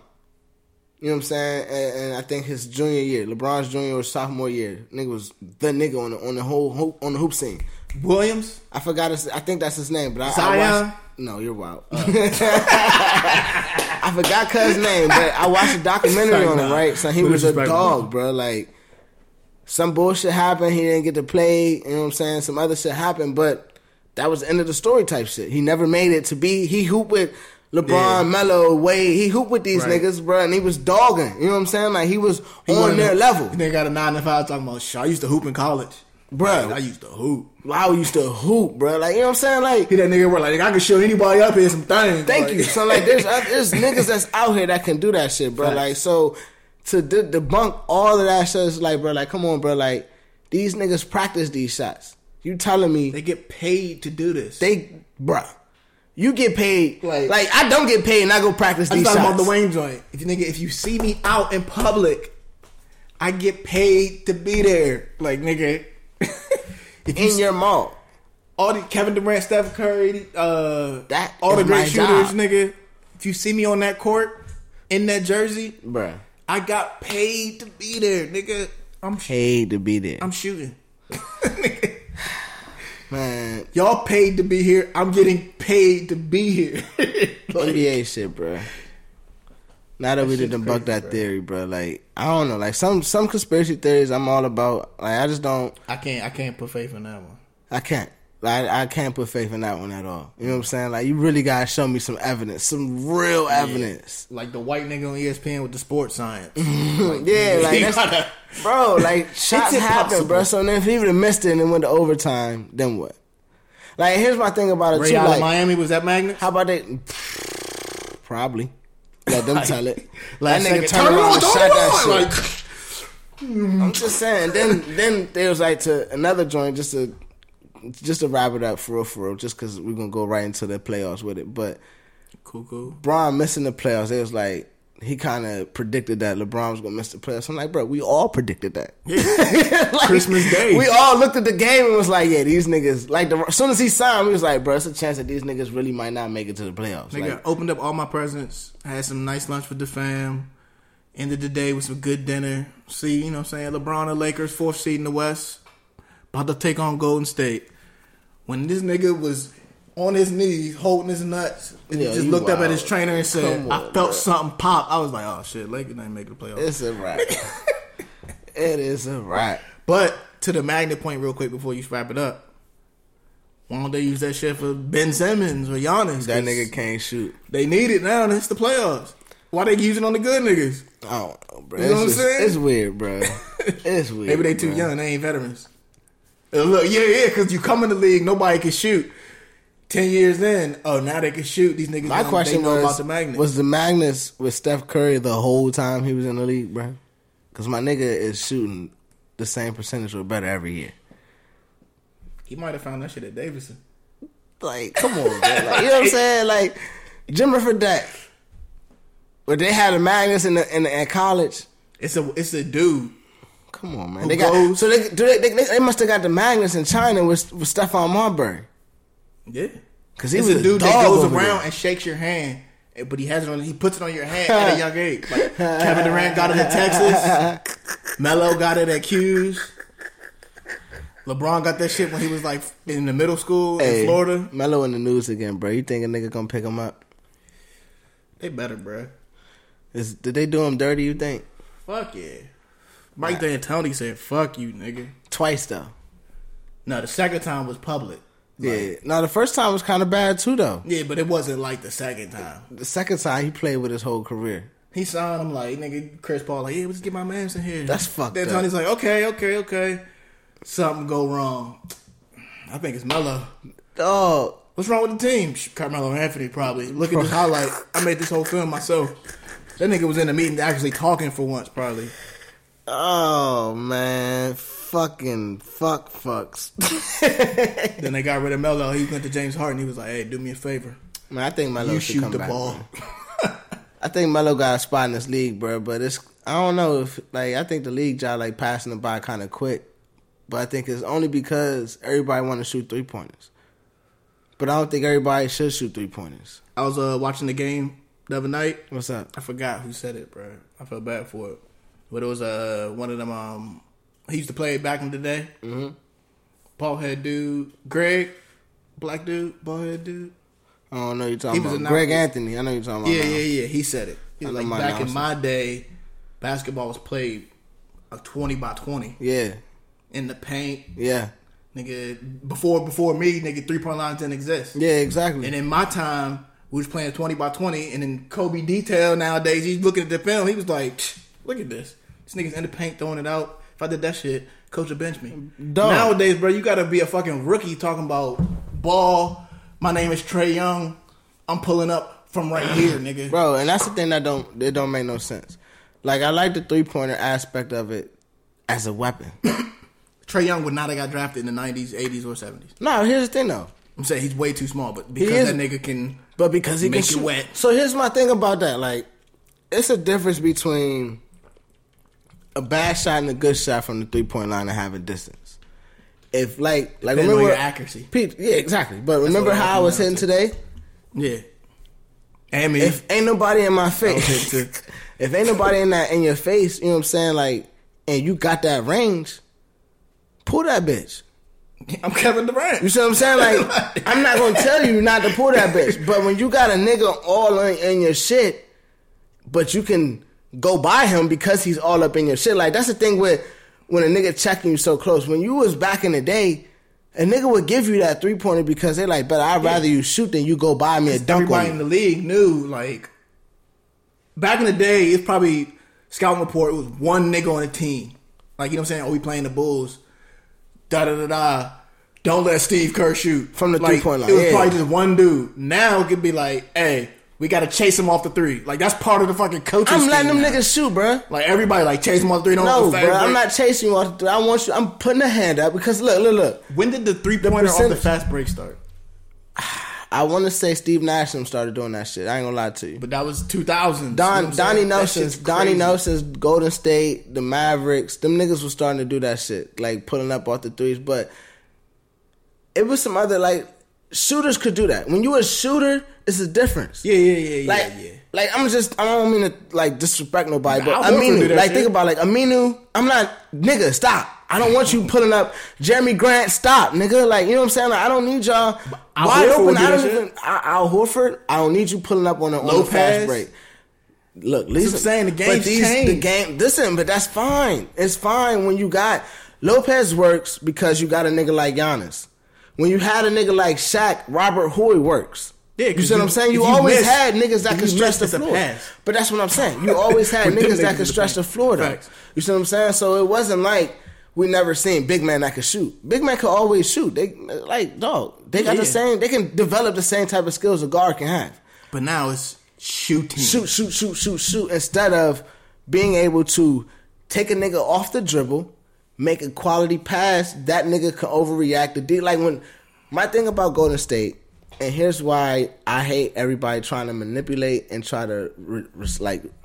You know what I'm saying? And I think his junior year, LeBron's junior or sophomore year, nigga was the nigga on the whole hoop, on the hoop scene. Williams? I forgot his, I think that's his name, but I watched. No, you're wild. I forgot cuz name, but I watched a documentary on him, right? So he was a dog, bro. Like, some bullshit happened, he didn't get to play, you know what I'm saying? Some other shit happened, but that was the end of the story type shit. He never made it to be, he hooped with LeBron, Melo, Wade, he hooped with these niggas, bro, and he was dogging. You know what I'm saying? Like, he on their level. They got a 9-to-5 talking about, I used to hoop in college. Bro, I used to hoop. I used to hoop, bro. Like, you know what I'm saying? Like, he that nigga where, like, I can show anybody up here some things. Thank you. So, like, there's niggas that's out here that can do that shit, bro. Right. Like, so, to debunk all of that shit is like, bro, like, come on, bro. Like, these niggas practice these shots. You telling me. They get paid to do this. You get paid. Like, I don't get paid and I go practice these shots. I'm talking about the Wayne joint. If you see me out in public, I get paid to be there. Like, nigga. In your mall. All the Kevin Durant, Steph Curry, all the great shooters, nigga. If you see me on that court, in that jersey, bruh, I got paid to be there, nigga. I'm paid to be there. I'm shooting. Nigga. Man. Y'all paid to be here. I'm getting paid to be here. Like, NBA shit, bruh. Now that we didn't buck that theory, bro, like, I don't know, like, some conspiracy theories I'm all about. Like, I just don't. I can't put faith in that one. I can't. Like, I can't put faith in that one at all. You know what I'm saying? Like, you really gotta show me some evidence, some real evidence. Like the white nigga on ESPN with the sports science. Like, yeah, like that's, bro. Like, shots happen, bro. So then if he would have missed it and then went to overtime, then what? Like, here's my thing about it too. Like, Miami was that magnet? How about they? Probably. Let them tell it. Like, that nigga turned around and shot that shit. Like, I'm just saying. Then there was like to another joint just to wrap it up for real, just because we're gonna go right into the playoffs with it. But Bron missing the playoffs, it was like he kind of predicted that LeBron was gonna miss the playoffs. I'm like, bro, we all predicted that. Yeah. Like, Christmas Day, we all looked at the game and was like, yeah, these niggas. Like, as soon as he signed, we was like, bro, it's a chance that these niggas really might not make it to the playoffs. Nigga, like, opened up all my presents. I had some nice lunch with the fam. Ended the day with some good dinner. See, you know what I'm saying? LeBron and Lakers, 4th seed in the West. About to take on Golden State. When this nigga was on his knees, holding his nuts, and he just looked up at his trainer and said, on, I felt something pop. I was like, oh shit, Lakers ain't making the playoffs. It's a wrap. It is a wrap. But to the magnet point real quick before you wrap it up, why don't they use that shit for Ben Simmons or Giannis? That nigga can't shoot. They need it now, and it's the playoffs. Why they use it on the good niggas? I don't know, bro. You know what I'm saying? It's weird, bro. It's weird. Maybe they too young. They ain't veterans. Look, yeah, because you come in the league, nobody can shoot. 10 years in, oh, now they can shoot. These niggas. My question was about the Magnets. Was the Magnets with Steph Curry the whole time he was in the league, bro? Because my nigga is shooting the same percentage or better every year. He might have found that shit at Davidson. Like, come on, bro. Like, you know what I'm saying? Like, Jimmer for that. But they had a Magnus in college. It's a dude. Come on, man. They got, so they must have got the Magnus in China with Stephon Marbury. Yeah. Because he was a dude that goes around and shakes your hand but he has it on. He puts it on your hand at a young age. Like Kevin Durant got it at Texas. Melo got it at Q's. LeBron got that shit when he was like in the middle school in Florida. Melo in the news again, bro. You think a nigga gonna pick him up? They better, bro. Did they do him dirty? You think? Fuck yeah. Mike D'Antoni said, "Fuck you, nigga." Twice though. No, the second time was public. Yeah. No, the first time was kind of bad too, though. Yeah, but it wasn't like the second time. The second time he played with his whole career. He signed him like, nigga, Chris Paul, like, yeah, let's get my mans in here. That's fucked up. D'Antoni's like, okay. Something go wrong. I think it's Melo. Oh, what's wrong with the team? Carmelo Anthony probably. Look at this highlight. I made this whole film myself. That nigga was in the meeting actually talking for once, probably. Oh man, fucking fucks. Then they got rid of Melo. He went to James Harden. He was like, "Hey, do me a favor." Man, I think Melo should come back. You shoot the ball. I think Melo got a spot in this league, bro. But I don't know if I think the league job passing the by kind of quick. But I think it's only because everybody want to shoot 3-pointers. But I don't think everybody should shoot 3-pointers. I was watching the game the other night. What's up? I forgot who said it, bro. I felt bad for it. But it was one of them, he used to play back in the day. Mm-hmm. Bald head dude. Greg. Black dude. Bald head dude. I don't know who you're talking about. Greg Anthony. I know who you're talking about. Yeah. He said it. He was like, back in my day, basketball was played a 20 by 20. Yeah. In the paint. Yeah. Nigga, before me, nigga, 3-point lines didn't exist. Yeah, exactly. And in my time, we was playing 20 by 20. And in Kobe detail nowadays, he's looking at the film. He was like, look at this. This nigga's in the paint throwing it out. If I did that shit, coach would bench me. Dumb. Nowadays, bro, you gotta be a fucking rookie talking about ball. My name is Trey Young. I'm pulling up from right here, nigga. Bro, and that's the thing that don't make no sense. Like, I like the 3-pointer aspect of it as a weapon. Trey Young would not have got drafted in the 90s, 80s, or 70s. No, here's the thing though. I'm saying he's way too small, but that nigga can, but because he make it wet. So here's my thing about that. Like, it's a difference between a bad shot and a good shot from the 3-point line and having distance. If like remember your accuracy. Yeah, exactly. But remember how I was hitting today? Yeah. And me. If ain't nobody in my face, if ain't nobody in your face, you know what I'm saying? Like, and you got that range, pull that bitch. I'm Kevin Durant. You see what I'm saying? Like, I'm not gonna tell you not to pull that bitch, but when you got a nigga all in your shit, but you can go by him because he's all up in your shit. Like, that's the thing with when a nigga checking you so close. When you was back in the day, a nigga would give you that 3-pointer because they're like, but I'd rather you shoot than you go by me and dunk on me. Everybody in the league knew, like, back in the day, it's probably scouting report, it was one nigga on a team. Like, you know what I'm saying? Oh, we playing the Bulls. Da-da-da-da. Don't let Steve Kerr shoot. From the 3-point line. It was probably just one dude. Now it could be like, hey, we gotta chase him off the three. Like, that's part of the fucking coaching. I'm letting them niggas shoot, bro. Like, everybody, like, chase him off the three. No, bro, I'm not chasing you off the three. I want you. I'm putting a hand up because look. When did the 3-pointer off the fast break start? I want to say Steve Nash started doing that shit. I ain't gonna lie to you. But that was 2000. Donnie Nelson's Golden State, the Mavericks, them niggas was starting to do that shit, like pulling up off the threes. But it was some other shooters could do that. When you a shooter, it's a difference. Yeah. Like, I don't mean to, disrespect nobody, but Aminu. Like, think about, Aminu. I'm not... Nigga, stop. I don't want you pulling up Jeremy Grant. Stop, nigga. Like, you know what I'm saying? Like, I don't need y'all wide open. Al Horford, I don't need you pulling up on a fast break. Look, Lisa... I'm saying the game's changed. Listen, but that's fine. It's fine when you got... Lopez works because you got a nigga like Giannis. When you had a nigga like Shaq, Robert Hoy works. Yeah, you see what I'm saying? You always had niggas that could stretch the floor. But that's what I'm saying. You always had niggas that could stretch the floor, though. You see what I'm saying? So it wasn't like we never seen big man that could shoot. Big man could always shoot. They they got the same. They can develop the same type of skills a guard can have. But now it's shooting. Shoot. Instead of being able to take a nigga off the dribble, make a quality pass, that nigga can overreact. My thing about Golden State, and here's why I hate everybody trying to manipulate and try to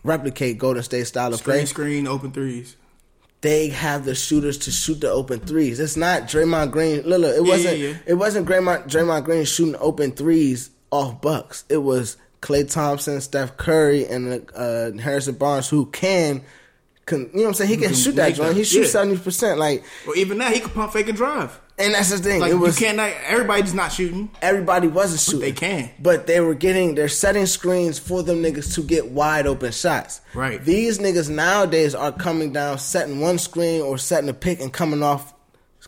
replicate Golden State style of play. Screen, open threes. They have the shooters to shoot the open threes. It's not Draymond Green. Look, it wasn't Draymond Green shooting open threes off bucks. It was Klay Thompson, Steph Curry, and Harrison Barnes, who can, you know what I'm saying? He can shoot that joint. He shoots 70%. Like, well, even now, he can pump fake and drive. And that's the thing. Like, you can't. Everybody's not shooting. Everybody wasn't shooting. But they can. But they were getting. They're setting screens for them niggas to get wide open shots. Right. These niggas nowadays are coming down, setting one screen or setting a pick and coming off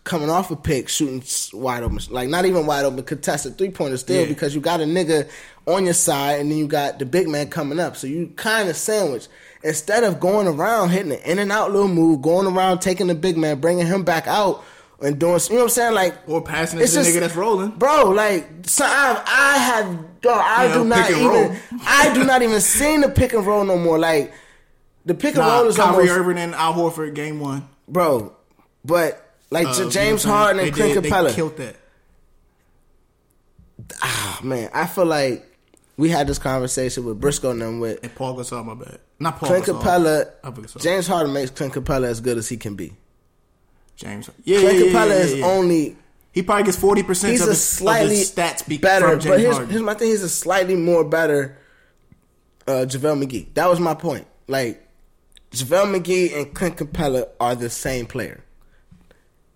a pick, shooting wide open. Like, not even wide open, contested three-pointer still, because you got a nigga on your side and then you got the big man coming up. So you kind of sandwich. Instead of going around, hitting an in-and-out little move, going around, taking the big man, bringing him back out, and doing, you know what I'm saying? Like, or passing it to the nigga that's rolling. Bro, like, so I do not even see the pick and roll no more. Like, the pick and roll is almost... Kyrie Irving and Al Horford, game one. Bro, but... Like James Harden and Clint Capella. They killed that. Ah, man. I feel like we had this conversation with Briscoe and them with... And Paul Gasol, my bad. Not Paul Clint Capella. James Harden makes Clint Capella as good as he can be. James Harden. Yeah, Clint Capella is only... He probably gets 40% he's of his stats better, from James but Harden. Here's my thing. He's a slightly more better JaVale McGee. That was my point. Like, JaVale McGee and Clint Capella are the same player.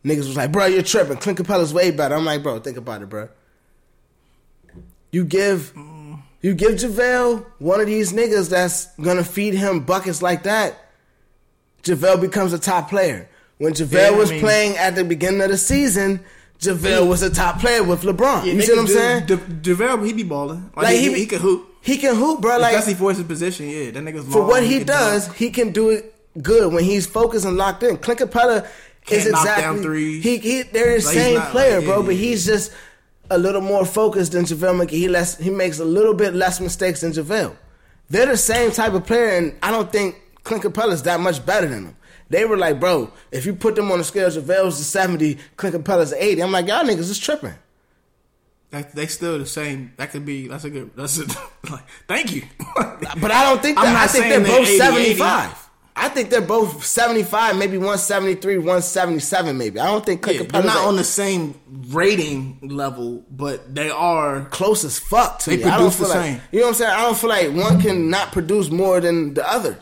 Niggas was like, bro, you're tripping. Clint Capella's way better. I'm like, bro, think about it, bro. You give JaVale one of these niggas that's going to feed him buckets like that, JaVale becomes a top player. When JaVale was playing at the beginning of the season, JaVale was a top player with LeBron. Yeah, you see what I'm saying? JaVale, he be balling. Like he can hoop. He can hoop, bro. Like, because he forced his position, yeah. That nigga's long. For what he does, he can do it good when he's focused and locked in. Clint Capella... It's exactly. They're the same player, bro. But he's just a little more focused than JaVale McGee. He makes a little bit less mistakes than JaVale. They're the same type of player, and I don't think Clint Capella's that much better than them. They were like, bro, if you put them on the scale, JaVale's the 70, Clint Capella's the 80. I'm like, y'all niggas is tripping. They still the same. That could be. That's a good. That's a, like. Thank you. But I don't think that. I think they're both 75. 80. I think they're both 75, maybe 173, 177 maybe. I don't think Clint Capella's... They're not on the same rating level, but they are... Close as fuck to me. They produce the same. You know what I'm saying? I don't feel like one can not produce more than the other.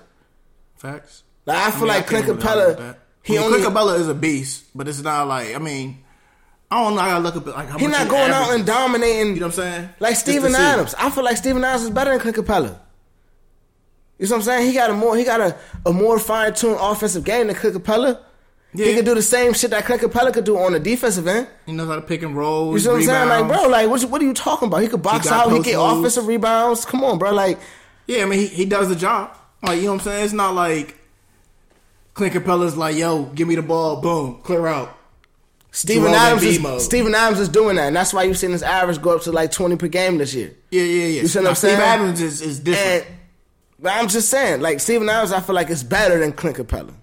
Facts. Like, I feel like Clint Capella... Clint Capella is a beast, but it's not like... I mean... I don't know. I gotta look up like how much he's not going out and dominating... You know what I'm saying? Like Steven Adams. I feel like Steven Adams is better than Clint Capella. You know what I'm saying? He got a more fine-tuned offensive game than Clint Capella. Yeah. He can do the same shit that Clint Capella could do on the defensive end. He knows how to pick and roll. You know what I'm saying? Like, bro, like, what are you talking about? He could box out. He get offensive rebounds. Come on, bro. Like, yeah, I mean, he does the job. Like, you know what I'm saying? It's not like Clint Capella's like, yo, give me the ball, boom, clear out. Steven Adams is doing that, and that's why you've seen his average go up to like 20 per game this year. Yeah. You see what I'm saying? Steven Adams is different. But I'm just saying, like, Steven Adams, I feel like it's better than Clint Capella.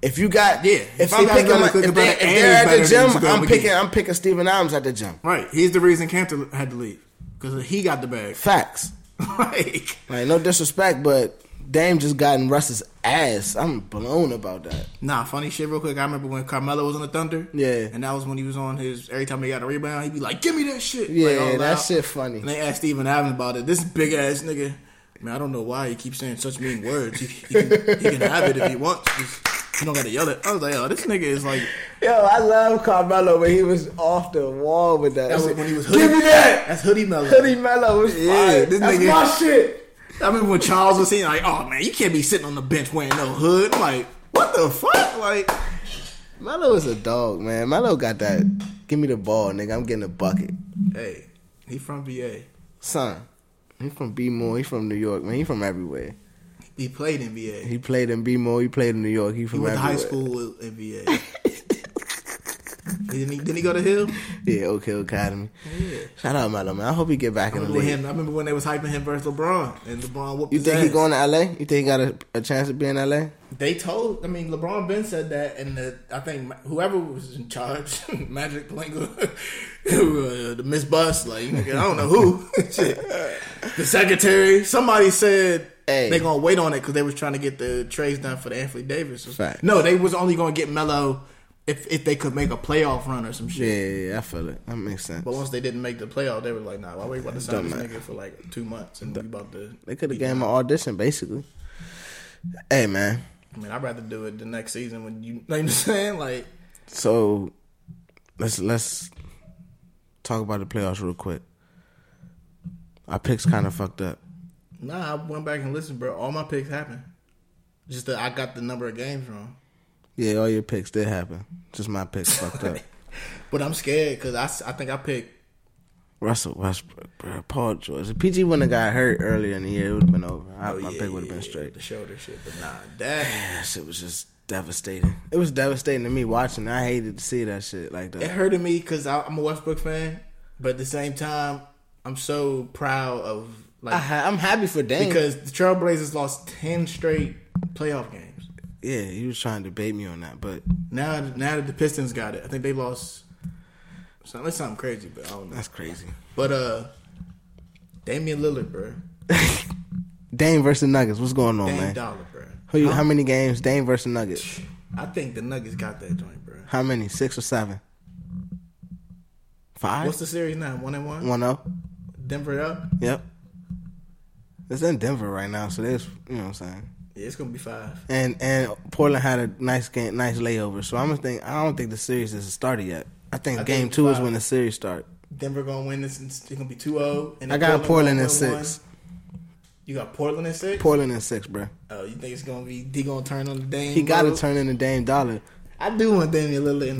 If you got... Yeah. If I'm picking... If they're at the gym, I'm picking Steven Adams at the gym. Right. He's the reason Cantor had to leave. Because he got the bag. Facts. Like, no disrespect, but Dame just got in Russ's ass. I'm blown about that. Nah, funny shit real quick. I remember when Carmelo was on the Thunder. Yeah. And that was when he was on his... Every time he got a rebound, he'd be like, give me that shit. Yeah, like, that shit funny. And they asked Steven Adams about it. This big-ass nigga... Man, I don't know why he keeps saying such mean words. He can have it if he wants. You don't gotta yell it. I was like, oh, this nigga is like... Yo, I love Carmelo, but he was off the wall with that. That was when he was... Give me that! That's Hoodie Mello. Hoodie Mello was fire. This nigga, that's my shit. I remember when Charles was saying, like, oh, man, you can't be sitting on the bench wearing no hood. I'm like, what the fuck? Like... Mello is a dog, man. Mello got that, give me the ball, nigga. I'm getting a bucket. Hey, he from VA. Son. He from BMO. He from New York, man. He from everywhere. He played in VA. He played in BMO. He played in New York. He from everywhere. He went to high school in VA. Didn't he go to Hill? Yeah, Oak Hill Academy. Yeah. Shout out Melo, man. I hope he get back in the league. I remember when they was hyping him versus LeBron, and LeBron whooped his ass. You think he going to L.A.? You think he got a chance to be in L.A.? They told... I mean, LeBron Ben said that, and I think whoever was in charge, Magic Plingle, the Miss Bus, like, I don't know who. Shit. The secretary. Somebody said... Hey. They going to wait on it because they was trying to get the trades done for the Anthony Davis. Right. No, they was only going to get Melo if they could make a playoff run or some shit. Yeah, I feel it. That makes sense. But once they didn't make the playoff, they were like, nah, why we about to sign this nigga for like 2 months and we about to... They could have gave him an audition, basically. Hey, man. I mean, I'd rather do it the next season when you... know what I'm saying? Like... So, let's talk about the playoffs real quick. Our picks kind of fucked up. Nah, I went back and listened, bro. All my picks happened. Just that I got the number of games wrong. Yeah, all your picks did happen. Just my picks fucked up. But I'm scared because I think I picked Russell Westbrook, bro, Paul George. If PG wouldn't have got hurt earlier in the year, it would have been over. My pick would have been straight. The shoulder shit, but nah, that shit was just devastating. It was devastating to me watching. I hated to see that shit like that. It hurted me because I'm a Westbrook fan, but at the same time, I'm so proud of like I'm happy for Dame because the Trailblazers lost 10 straight playoff games. Yeah, he was trying to bait me on that, but now that the Pistons got it, I think they lost. So that's something crazy, but I don't know. That's crazy. But Damian Lillard, bro. Dame versus Nuggets. What's going on, Dame man? Dollar, bro. How many games? Dame versus Nuggets. I think the Nuggets got that joint, bro. How many? 6 or 7? 5. What's the series now? 1-1. 1-0. Denver up. Yep. It's in Denver right now, so there's you know what I'm saying. Yeah, it's gonna be 5. And Portland had a nice game, nice layover. So I don't think the series has started yet. I think game 2 is when the series starts. Denver gonna win this. It's gonna be 2-0. And I got Portland in 6. You got Portland in 6. Portland in 6, bro. Oh, you think it's gonna be? D gonna turn on the Dame? He gotta turn in the Dame Dollar. I do want Damian Lillard in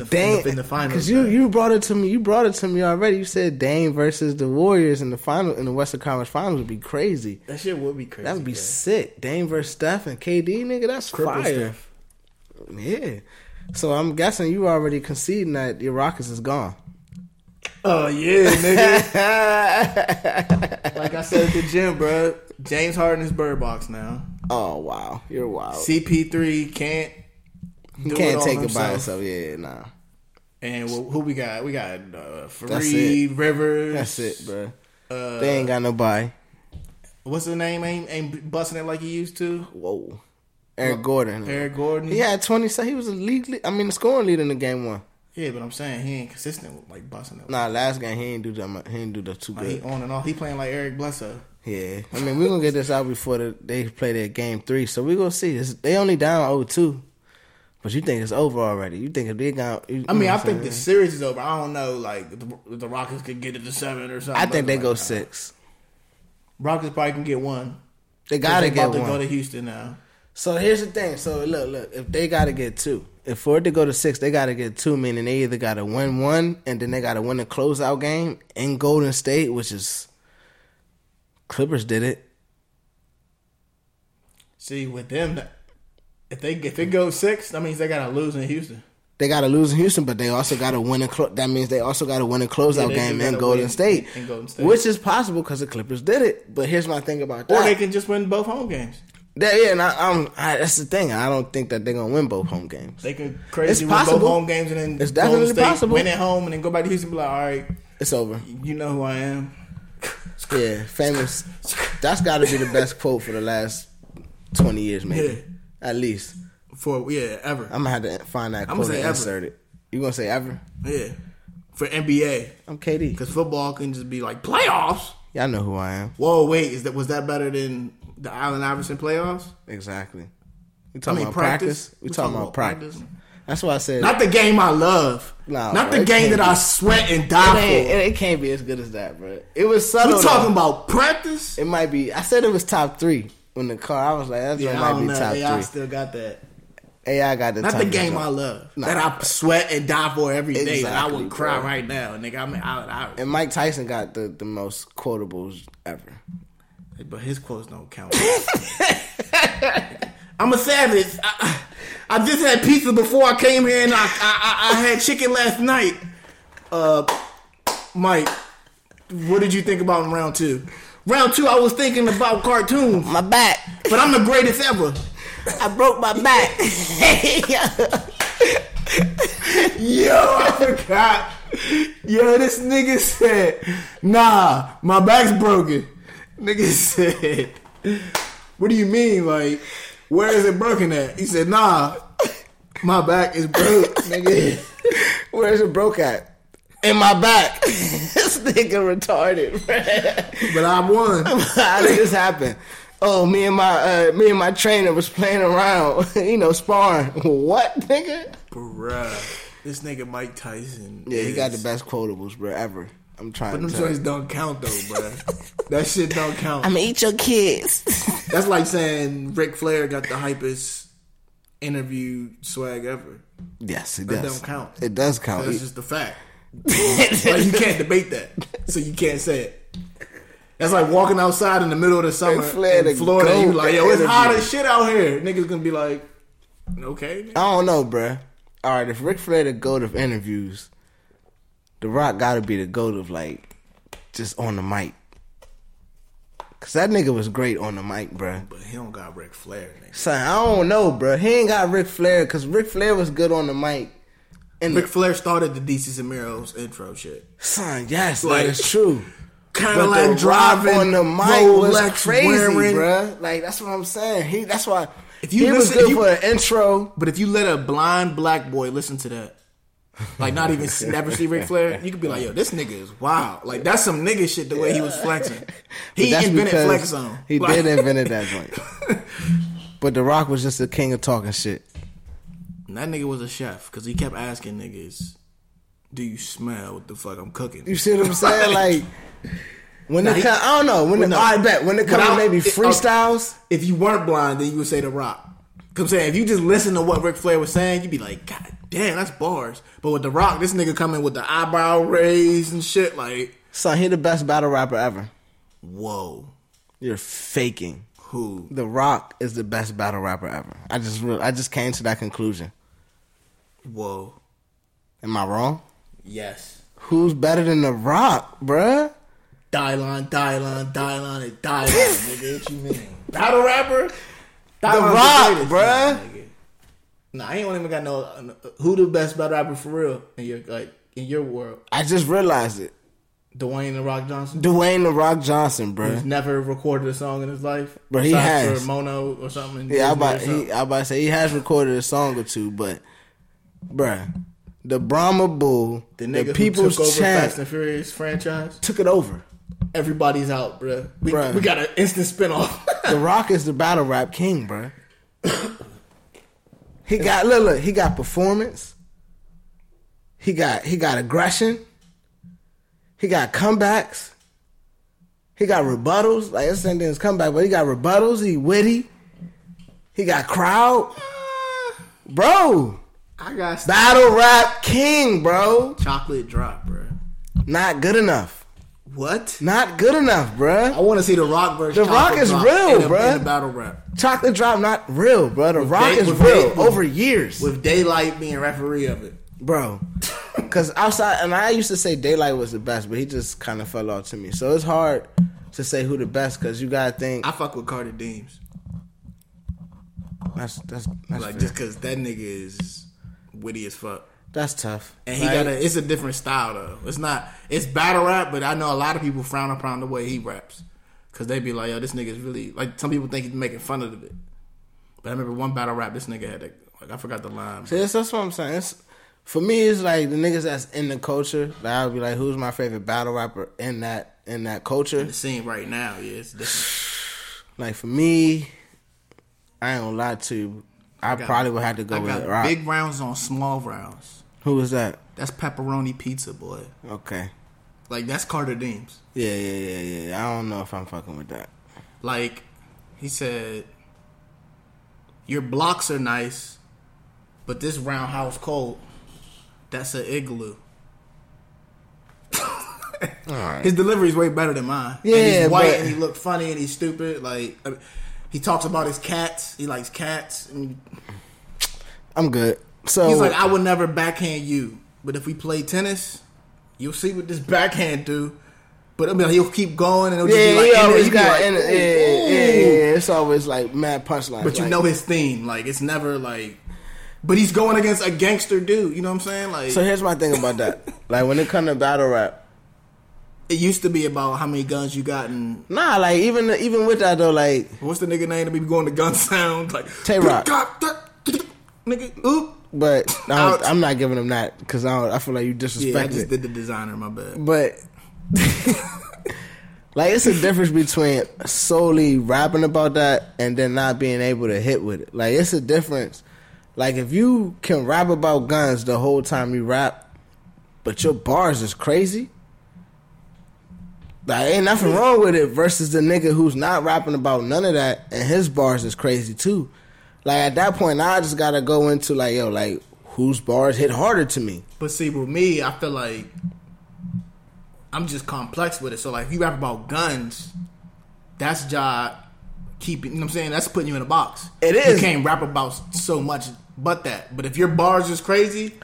the finals. Cause you brought it to me. You brought it to me already. You said Dame versus the Warriors in the final in the Western Conference Finals would be crazy. That shit would be crazy. That would be sick. Dame versus Steph and KD, nigga. That's Cripple fire. Steph. Yeah. So I'm guessing you already conceding that your Rockets is gone. Oh yeah, nigga. Like I said at the gym, bro. James Harden is bird box now. Oh wow, you're wild. CP3 can't. He can't take it by himself. Yeah, nah. And who we got? We got Fareed, Rivers. That's it, bro. They ain't got nobody. What's his name? Ain't busting it like he used to. Whoa. Eric Gordon. He had 20. So he was the scoring leader in the game 1. Yeah, but I'm saying he ain't consistent with like busting it. Nah, last game he ain't do that much. He ain't do that too good. He on and off. He playing like Eric Bledsoe. Yeah, I mean we're gonna get this out before they play their game 3. So we are gonna see this. They only down 0-2. But you think it's over already? You think if they got? I think the series is over. I don't know, like the Rockets could get it to 7 or something. I think they go 6. Rockets probably can get 1. They gotta get 1. They go to Houston now. So here's the thing. So look. If they gotta get 2, if for it to go to 6, they gotta get 2. Meaning they either gotta win 1, and then they gotta win a closeout game in Golden State, which is Clippers did it. See with them. If it goes 6, that means they gotta lose in Houston. They gotta lose in Houston, but they also gotta win. That means they also gotta win a closeout game in Golden State, which is possible because the Clippers did it. But here's my thing about that: or they can just win both home games. That's the thing. I don't think that they're gonna win both home games. They could win both home games and then it's definitely Golden State, possible. Win at home and then go back to Houston and be like, all right, it's over. You know who I am. Yeah, famous. That's gotta be the best quote for the last 20 years, maybe. Yeah. At least. Ever. I'm going to have to find that quote and insert it. You going to say ever? Yeah. For NBA. I'm KD. Because football can just be like, playoffs? Y'all know who I am. Whoa, wait. Was that better than the Allen Iverson playoffs? Exactly. We talking about practice? We talking about practice. That's why I said... Not the game I love. Nah, not the game that I sweat and die for. It can't be as good as that, bro. It was subtle. We talking about practice? It might be. I said it was top 3. In the car, I was like, that's what might be top 3. I still got that. AI got the top 3. Not the game I love. That I sweat and die for every day. That I would cry right now. Nigga, I'm out. And Mike Tyson got the most quotables ever. But his quotes don't count. I'm a savage. I just had pizza before I came here and I had chicken last night. Mike, what did you think about in round 2? Round 2, I was thinking about cartoons. My back. But I'm the greatest ever. I broke my back. Yo, I forgot. Yo, this nigga said, nah, my back's broken. Nigga said, what do you mean? Like, where is it broken at? He said, nah, My back is broke, nigga. Where's your broke at? In my back. This nigga retarded, bruh. But I won. How did this happen? Oh, me and my trainer was playing around, you know, sparring. What, nigga? Bruh. This nigga Mike Tyson. Yeah, he got the best quotables, bruh, ever. I'm trying to. But them stories don't count, though, bruh. That shit don't count. I'ma eat your kids. That's like saying Ric Flair got the hypest interview swag ever. Yes, it does. That don't count. It does count. That's just the fact. Like, you can't debate that, so you can't say it. That's like walking outside in the middle of the summer in Florida. You like, yo, it's hot as shit out here. Niggas gonna be like, okay. Nigga. I don't know, bruh. All right, if Ric Flair the GOAT of interviews, The Rock gotta be the GOAT of, like, just on the mic. Cause that nigga was great on the mic, bruh. But he don't got Ric Flair, nigga. Son, I don't know, bruh. He ain't got Ric Flair, cause Ric Flair was good on the mic. And Ric Flair started the DC Samiro's intro shit. Son, yes, like, that is true. Kind of like driving on the mic Rolex was crazy, wearing, bruh. Like, that's what I'm saying. That's why if you he was good for an intro. But if you let a blind black boy listen to that, like, not even never see Ric Flair, you could be like, yo, this nigga is wild. Like, that's some nigga shit, the way he was flexing. He invented Flex Zone. He did invent that joint. But The Rock was just the king of talking shit. And that nigga was a chef, because he kept asking niggas, do you smell what the fuck I'm cooking? You see what I'm saying? Like, when it comes, I don't know. I bet when it comes to maybe freestyles, if you weren't blind, then you would say The Rock. Because I'm saying, if you just listen to what Ric Flair was saying, you'd be like, God damn, that's bars. But with The Rock, this nigga coming with the eyebrow raised and shit, like. Son, he the best battle rapper ever. Whoa. You're faking. Who? The Rock is the best battle rapper ever. I just came to that conclusion. Whoa. Am I wrong? Yes. Who's better than The Rock, bruh? Dylon, Dylon, Dylon, and Dylon, nigga. What you mean? Battle rapper? The Rock, bruh. Nah, I ain't even got no. Who the best battle rapper for real in your world? I just realized it. Dwayne The Rock Johnson. Dwayne The Rock Johnson, bruh. He's never recorded a song in his life. But he has. Or Mono or something. Yeah, I about to say he has recorded a song or two, but bruh, the Brahma Bull, the People's Champ, took over Fast and Furious franchise, took it over. Everybody's out, bruh. We got an instant spinoff. The Rock is the battle rap king, bruh. He got performance. He got aggression. He got comebacks. He got rebuttals. Like, this ain't his comeback, but he got rebuttals. He witty. He got crowd. Bro. I got battle rap king, bro. Chocolate drop, bro. Not good enough. What? Not good enough, bruh. I want to see The Rock version. The Rock is real, bruh. In a battle rap. Chocolate drop, not real, bruh. The Rock is real over years. With Daylight being referee of it, bro. Because outside, and I used to say Daylight was the best, but he just kind of fell off to me. So it's hard to say who the best because you gotta think. I fuck with Carter Deems. That's like fair. Just because that nigga is witty as fuck. That's tough. And he got it's a different style though. It's battle rap, but I know a lot of people frown upon the way he raps. Cause they be like, yo, this nigga's really, like, some people think he's making fun of it. But I remember one battle rap this nigga had, like, I forgot the line. See, that's what I'm saying. For me, it's like the niggas that's in the culture. Like, I would be like, who's my favorite battle rapper in that culture? In the scene right now, yeah, it's different. Like, for me, I ain't gonna lie to you, I probably would have to go with Rock. Big rounds on small rounds. Who is that? That's Pepperoni Pizza, boy. Okay. Like, that's Carter Deems. Yeah. I don't know if I'm fucking with that. Like, he said, your blocks are nice, but this roundhouse cold. That's an igloo. All right. His delivery's way better than mine. Yeah, and he's white, and he looked funny, and he's stupid. Like, I mean, he talks about his cats. He likes cats. I'm good. So, he's like, I would never backhand you, but if we play tennis, you'll see what this backhand do. But I mean, he'll keep going, and it'll just be like, it's always like mad punchline. But you know his theme, like, it's never like. But he's going against a gangster dude, you know what I'm saying? Like, so here's my thing about that. Like, when it comes to battle rap, it used to be about how many guns you got, and nah, like even with that though, like, what's the nigga name that be going to gun sound like Tay Rock, nigga? Oop. But I'm not giving him that because I feel like you disrespected. Yeah, I just did the designer, my bad. But like, it's a difference between solely rapping about that and then not being able to hit with it. Like, it's a difference. Like, if you can rap about guns the whole time you rap, but your bars is crazy, like, ain't nothing wrong with it versus the nigga who's not rapping about none of that and his bars is crazy too. Like, at that point, I just gotta go into, like, yo, like, whose bars hit harder to me? But see, with me, I feel like I'm just complex with it. So, like, if you rap about guns, that's job keeping, you know what I'm saying? That's putting you in a box. It is. You can't rap about so much but that. But if your bars is crazy,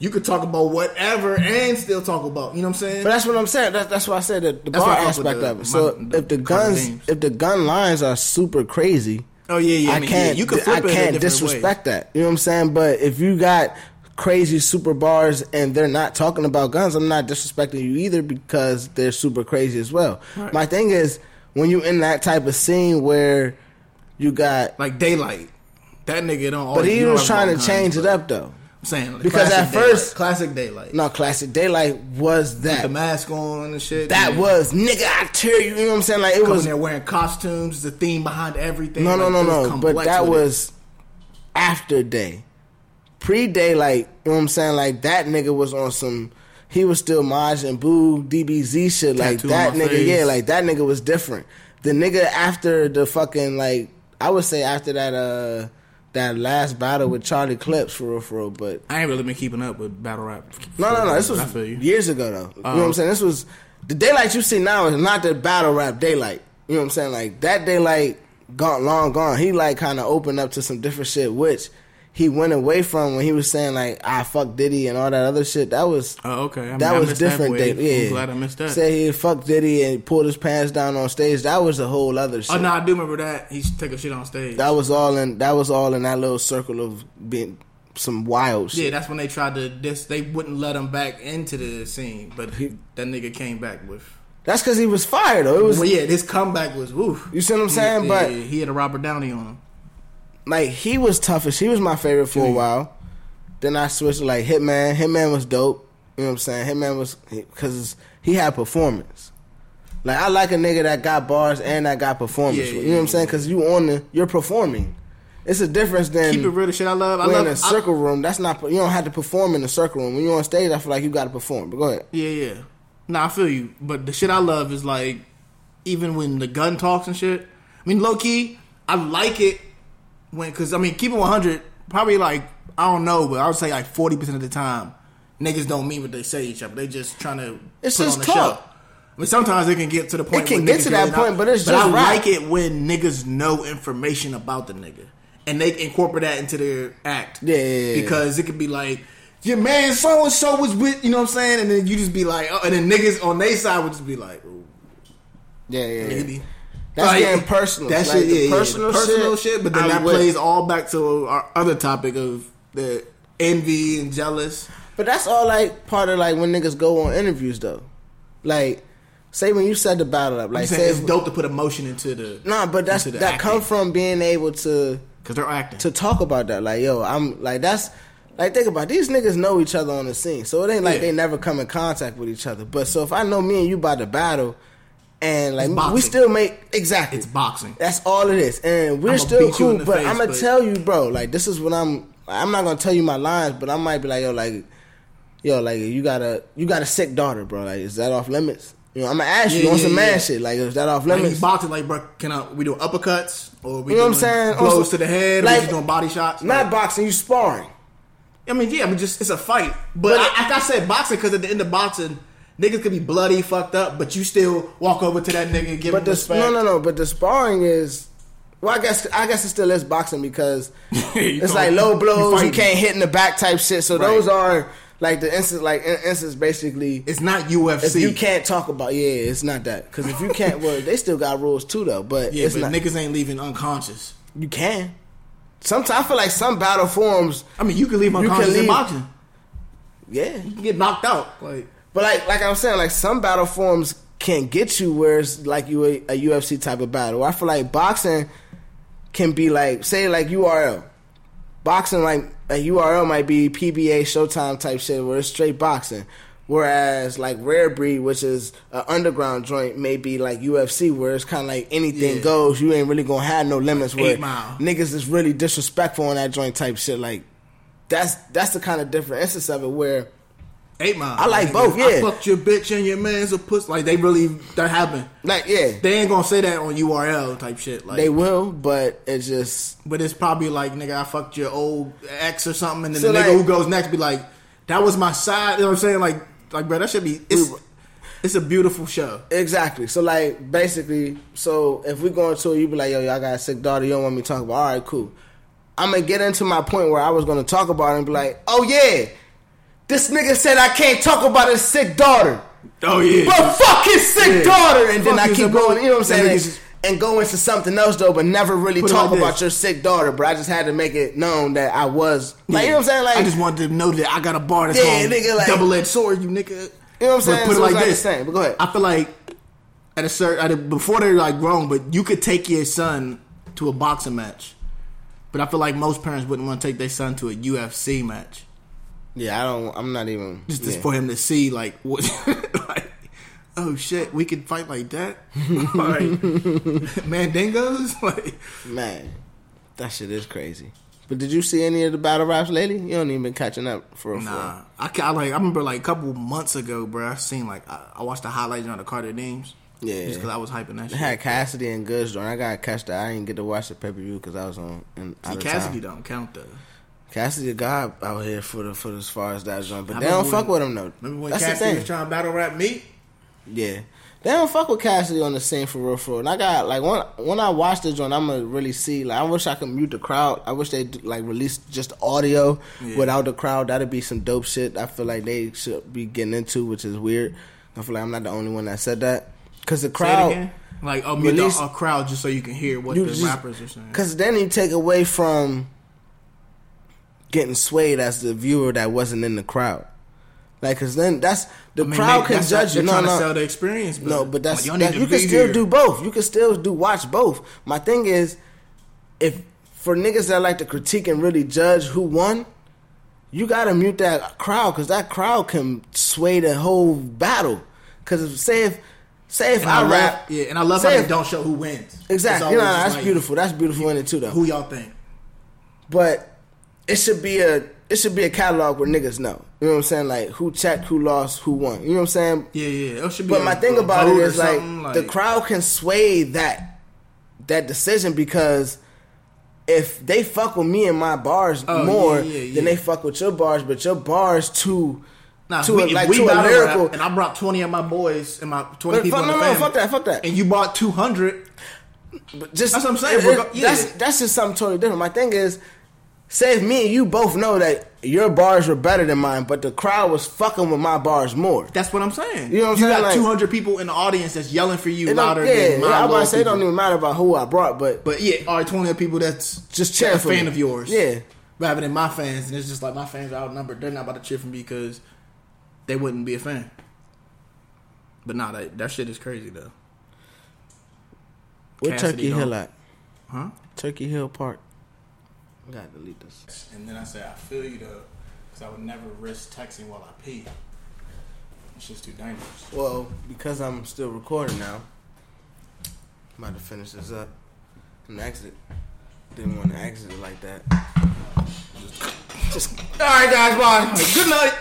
you could talk about whatever and still talk about, you know what I'm saying? But that's what I'm saying. That's why I said the bar aspect of it. So if the gun lines are super crazy, oh yeah, yeah. I can't disrespect that. You know what I'm saying? But if you got crazy super bars and they're not talking about guns, I'm not disrespecting you either because they're super crazy as well. Right. My thing is when you in that type of scene where you got like Daylight, that nigga don't. But he was trying to change it up though. I'm saying like, because at first, classic Daylight. No, classic Daylight was that. With the mask on and shit. That man. Was, nigga, I tear you. You know what I'm saying? Like, it was. They're wearing costumes, the theme behind everything. No. But that was after Day. Pre Daylight, you know what I'm saying? Like, that nigga was on some. He was still Maj and Boo, DBZ shit. Like, tattoo that nigga, face. Yeah, like, that nigga was different. The nigga after the fucking, like, I would say after that, that last battle with Charlie Clips for real, but I ain't really been keeping up with battle rap. No. This was years ago though. You know what I'm saying? This was the Daylight you see now is not the battle rap Daylight. You know what I'm saying? Like that Daylight gone long gone. He like kind of opened up to some different shit, which he went away from when he was saying like I fuck Diddy and all that other shit. That was was different. That yeah, I'm glad I missed that. Say he fucked Diddy and pulled his pants down on stage. That was a whole other shit. Oh no, I do remember that. He took a shit on stage. That was all in that little circle of being some wild shit. Yeah, that's when they tried to diss. They wouldn't let him back into the scene, but that nigga came back with. That's because he was fired though. It was his comeback was woof. You see what I'm saying? But he had a Robert Downey on him. Like, he was toughest. He was my favorite for a while. Then I switched to, like, Hitman. Hitman was dope. You know what I'm saying? Hitman was... Because he had performance. Like, I like a nigga that got bars and that got performance. Yeah, you know what I'm saying? Because you're performing. It's a difference than... Keep it real, the shit I love. When in a circle room, that's not... You don't have to perform in a circle room. When you're on stage, I feel like you got to perform. But go ahead. Yeah. Nah, I feel you. But the shit I love is, like, even when the gun talks and shit. I mean, low-key, I like it. Because, I mean, keep it 100, probably like, I don't know, but I would say like 40% of the time, niggas don't mean what they say to each other. They just trying to put on the show. I mean, sometimes they can get to the point. It can get to that point, but it's just I like it when niggas know information about the nigga. And they incorporate that into their act. Yeah. Because it could be like, your man so-and-so was with, you know what I'm saying? And then you just be like, oh, and then niggas on their side would just be like, ooh. Yeah. That's getting personal. That shit, the personal shit. But then plays all back to our other topic of the envy and jealous. But that's all like part of like when niggas go on interviews though. Like, say when you set the battle up, like say it's dope to put emotion into the. Nah, but that comes from being able to because they're acting to talk about that. Like, yo, I'm like that's. Like, think about it. These niggas know each other on the scene, so it ain't like they never come in contact with each other. But so if I know me and you about to battle. And like we still make exactly. It's boxing. That's all it is. And we're still cool. But I'm gonna tell you, bro, like this is what I'm not gonna tell you my lines, but I might be like, yo, like you got a sick daughter, bro. Like, is that off limits? You know, I'm gonna ask you on some mad shit. Like, is that off limits? Like, he's boxing, like, bro, we doing uppercuts or we doing blows to the head, like, or we just doing body shots? Not boxing, you sparring. I mean just it's a fight. But I said boxing because at the end of boxing niggas could be bloody, fucked up, but you still walk over to that nigga and give him respect. No. But the sparring is... Well, I guess it still is boxing because it's like low blows, you can't hit in the back type shit. So those are like the instance... Like, instance basically... It's not UFC. If you can't talk about... Yeah, it's not that. Because if you can't... well, they still got rules too, though, but yeah, it's but not... niggas ain't leaving unconscious. You can. Sometimes I feel like some battle forms... I mean, you can leave unconscious in boxing. Yeah. You can get knocked out. Like... But like I was saying, like some battle forms can get you where it's like you a UFC type of battle. I feel like boxing can be like, say like URL. boxing like URL might be PBA Showtime type shit where it's straight boxing. Whereas like Rare Breed, which is an underground joint, may be like UFC, where it's kind of like anything goes. You ain't really gonna have no limits. Where niggas is really disrespectful on that joint type shit. Like that's the kind of different instance of it where 8 Mile. I like both. Yeah, I fucked your bitch and your man's a pussy. Like they really that happened. Like they ain't gonna say that on URL type shit. Like they will, but it's just. But it's probably like nigga, I fucked your old ex or something, and then so the nigga who goes next be like, that was my side. You know what I'm saying? Like, bro, that should be... It's a beautiful show. Exactly. So, like, basically... So, if we go into it, you be like, yo, I got a sick daughter. You don't want me to talk about... All right, cool. I'm going to get into my point where I was going to talk about it and be like, oh, yeah. This nigga said I can't talk about his sick daughter. Oh, yeah. But fuck his sick daughter. And then I keep going... You know what I'm saying? And go into something else, though, but never really talk about your sick daughter, bro. I just had to make it known that I was... Like, you know what I'm saying? Like, I just wanted to know that I got a bar that's on like, double-edged sword, you nigga. You know what I'm saying? Put so it like this. But go ahead. I feel like, at a certain... Before they're, like, grown, but you could take your son to a boxing match. But I feel like most parents wouldn't want to take their son to a UFC match. Yeah, I'm not even... Just for him to see, like, what... like, oh shit, we could fight like that? Like mandingos? Like man, that shit is crazy. But did you see any of the battle raps lately? You don't even been catching up for a Nah. I remember like a couple months ago, bro, I seen like I watched the highlights on the Carter Deems. Yeah. Just cause I was hyping that shit. They had Cassidy and Goods on. I gotta catch that. I didn't get to watch the pay-per-view cause I was on Cassidy don't count though. Cassidy a god out here for as far as that joint. But they don't fuck with him though. Remember when Cassidy was trying to battle rap me? Yeah. They don't fuck with Cassidy on the scene for real, for real. And I got, like, when I watch this joint, I'm going to really see, like, I wish I could mute the crowd. I wish they, like, release just audio without the crowd. That'd be some dope shit I feel like they should be getting into, which is weird. I feel like I'm not the only one that said that. Because the crowd... Say it again? Like, mute the crowd just so you can hear what the rappers are saying. Because then you take away from getting swayed as the viewer that wasn't in the crowd. Like, cause then that's the crowd can judge you. No, to sell the experience, but, no, but that's you can still do both. You can still do watch both. My thing is, if for niggas that like to critique and really judge who won, you gotta mute that crowd because that crowd can sway the whole battle. Because say if I rap, and I love how they don't show who wins. Exactly, you know that's like, beautiful. That's beautiful in it too, though. Who y'all think? But it should be a catalog where niggas know. You know what I'm saying? Like, who checked, who lost, who won. You know what I'm saying? Yeah. It should be my thing about it is, like, the crowd can sway that decision because if they fuck with me and my bars more than they fuck with your bars, but your bars to a lyrical. And I brought 20 of my boys and my 20 people in the family. Fuck that. And you brought 200. But that's what I'm saying. That's just something totally different. My thing is, say if me and you both know that your bars were better than mine, but the crowd was fucking with my bars more. That's what I'm saying. You know what I'm saying? You got like, 200 people in the audience that's yelling for you louder than mine. I was about to say, it don't even matter about who I brought, but all right, 20 people that's just cheering a fan of yours. Yeah. Rather than my fans, and it's just like my fans are outnumbered. They're not about to cheer for me because they wouldn't be a fan. But nah, that shit is crazy, though. Where Turkey Hill at? Huh? Turkey Hill Park. I gotta delete this. And then I said, I feel you though, because I would never risk texting while I pee. It's just too dangerous. Well, because I'm still recording now, I'm about to finish this up and exit. Didn't want to exit it like that. Just all right, guys, bye. Good night.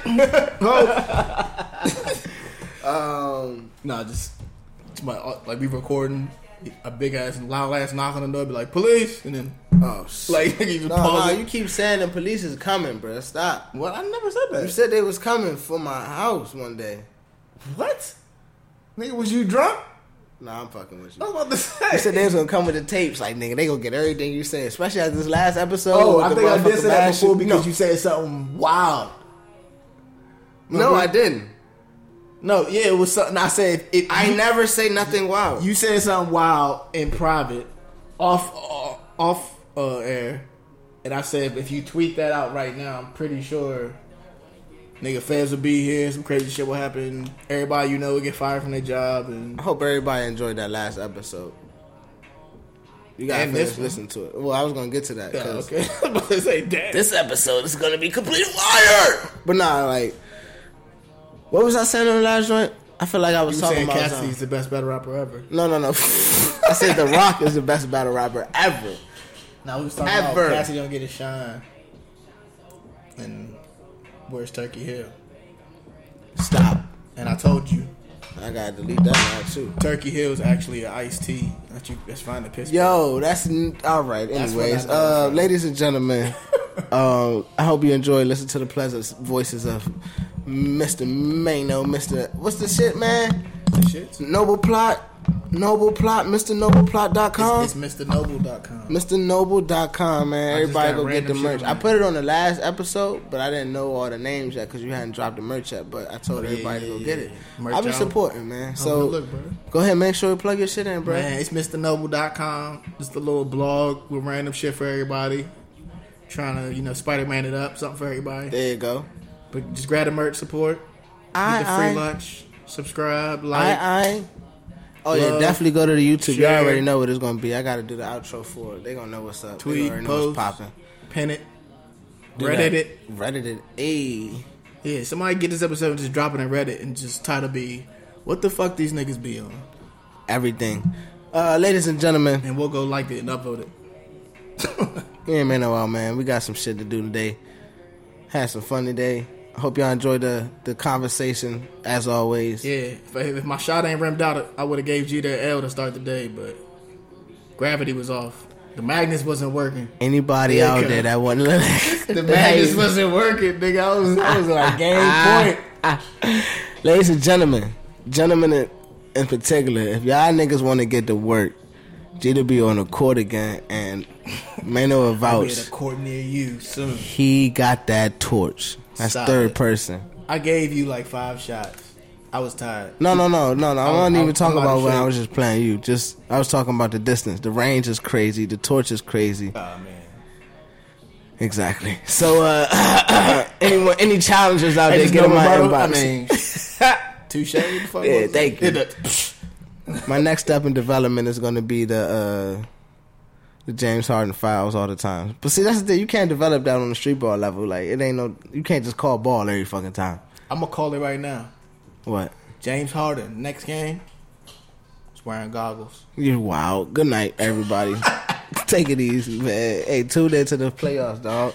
We recording. A big ass loud ass knock on the door, be like police, and then you keep saying the police is coming, bro. Stop. What? I never said that. You said they was coming for my house one day. What? Nigga, was you drunk? Nah, I'm fucking with you. I was about to say. You said they was gonna come with the tapes, like nigga, they gonna get everything you said, especially after this last episode. Oh, I think I did say that before because you said something wild. Remember? No, I didn't. No, yeah, it was something I said. I never say nothing wild. You said something wild in private, off air, and I said if you tweet that out right now, I'm pretty sure, nigga, fans will be here. Some crazy shit will happen. Everybody you know will get fired from their job. And I hope everybody enjoyed that last episode. You gotta finish listening to it. Well, I was gonna get to that. Yeah, okay. This episode is gonna be complete fire. But nah, like, what was I saying on the last joint? I feel like I was talking about Cassidy's the best battle rapper ever. No. I said The Rock is the best battle rapper ever. Nah, we was talking about Cassidy don't get his shine. And where's Turkey Hill? Stop. And I told you. I gotta delete that now too. Turkey Hill is actually an iced tea that you that's fine to piss. Yo, that's all right. Anyways, ladies and gentlemen, I hope you enjoy listening to the pleasant voices of Mr. Mano, Mr. What's the shit, man? The shit. Noble Plot, MrNoblePlot.com. It's MrNoble.com. MrNoble.com, man. Everybody go get the merch. I put it on the last episode, but I didn't know all the names yet because you hadn't dropped the merch yet, but I told everybody to go get it. Merch I've been supporting, man. So look, bro. Go ahead, make sure you plug your shit in, bro. Man, it's MrNoble.com. Just a little blog with random shit for everybody. Trying to, Spider-Man it up, something for everybody. There you go. But just grab the merch, support. Get the free lunch. Subscribe, like. Oh, yeah, definitely go to the YouTube. Share. You already know what it's going to be. I got to do the outro for it. They going to know what's up. Tweet, post, know what's popping. Pin it. Reddit it. Ayy. Yeah, somebody get this episode and just drop it in Reddit and just title be, what the fuck these niggas be on? Everything. Ladies and gentlemen. And we'll go like it and upvote it. We ain't been a while, man. We got some shit to do today. Had some fun today. I hope y'all enjoyed the conversation, as always. Yeah, if my shot ain't rimmed out, I would have gave G that L to start the day, but gravity was off. The magnets wasn't working. Anybody out there that wasn't looking. The magnets wasn't working, nigga. I was like, game point. Ladies and gentlemen in particular, if y'all niggas want to get to work, G to be on the court again, and Mano avouch. At a court near you soon. He got that torch. That's solid. Third person. I gave you like 5 shots. I was tired. No. I wasn't even talking about when I was just playing you. I was talking about the distance. The range is crazy. The torch is crazy. Oh, man. Exactly. So, anyone, any challengers out there, get in my inbox. Touche. Yeah, thank you. My next step in development is going to be the James Harden fouls all the time. But see, that's the thing. You can't develop that on the street ball level. Like, it ain't you can't just call ball every fucking time. I'm going to call it right now. What? James Harden, next game, he's wearing goggles. You're wild. Good night, everybody. Take it easy, man. Hey, tune in to the playoffs, dog.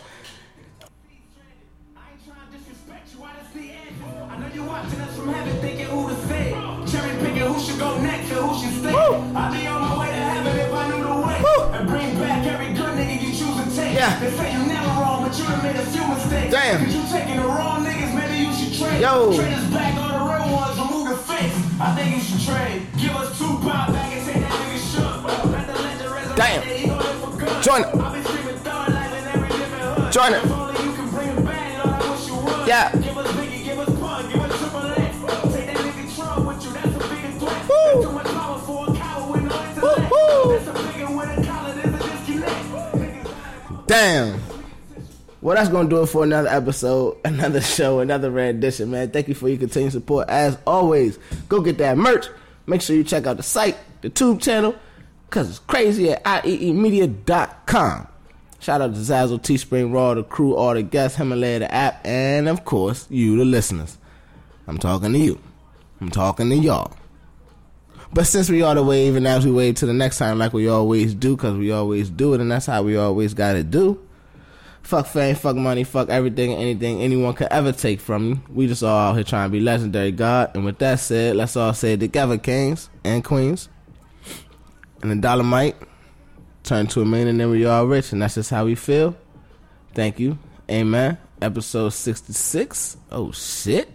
I ain't trying to disrespect you. I just be asking. I know you watching us from heaven thinking who to fit. Cherry picking who should go next and who should stay. I'll be on my way to heaven if I knew the way. And bring back every good nigga you choose to take. Yeah. They say you never wrong, but you done made a few mistakes. Damn. You taking the wrong niggas, maybe you should trade. Yo. Trade us back on the real ones, remove the face. I think you should trade. Give us Tupac back and say that nigga shook. Let the legend resurrect that he hold it for good. Join it. I've been screaming thug life in every different hood. Join it. If only you can bring it back, Lord, I wish you would. Yeah. Give us Biggie, give us Pun, give us Triple X. Take that nigga Trump with you, that's the biggest threat. That's too much power for a coward with no intellect. That's a bigger winner. Damn. Well, that's going to do it for another episode, another show, another rendition, man. Thank you for your continued support. As always, go get that merch. Make sure you check out the site, the Tube channel, because it's crazy at IEEmedia.com. Shout out to Zazzle, Teespring, Raw, the crew, all the guests, Himalaya, the app, and, of course, you, the listeners. I'm talking to you. I'm talking to y'all. But since we all the way, even as we wave to the next time like we always do, because we always do it, and that's how we always got to do. Fuck fame, fuck money, fuck everything and anything anyone could ever take from you. We just all out here trying to be legendary, God. And with that said, let's all say it together, kings and queens. And the dollar might turn to $1 million, and then we all rich, and that's just how we feel. Thank you. Amen. Episode 66. Oh, shit.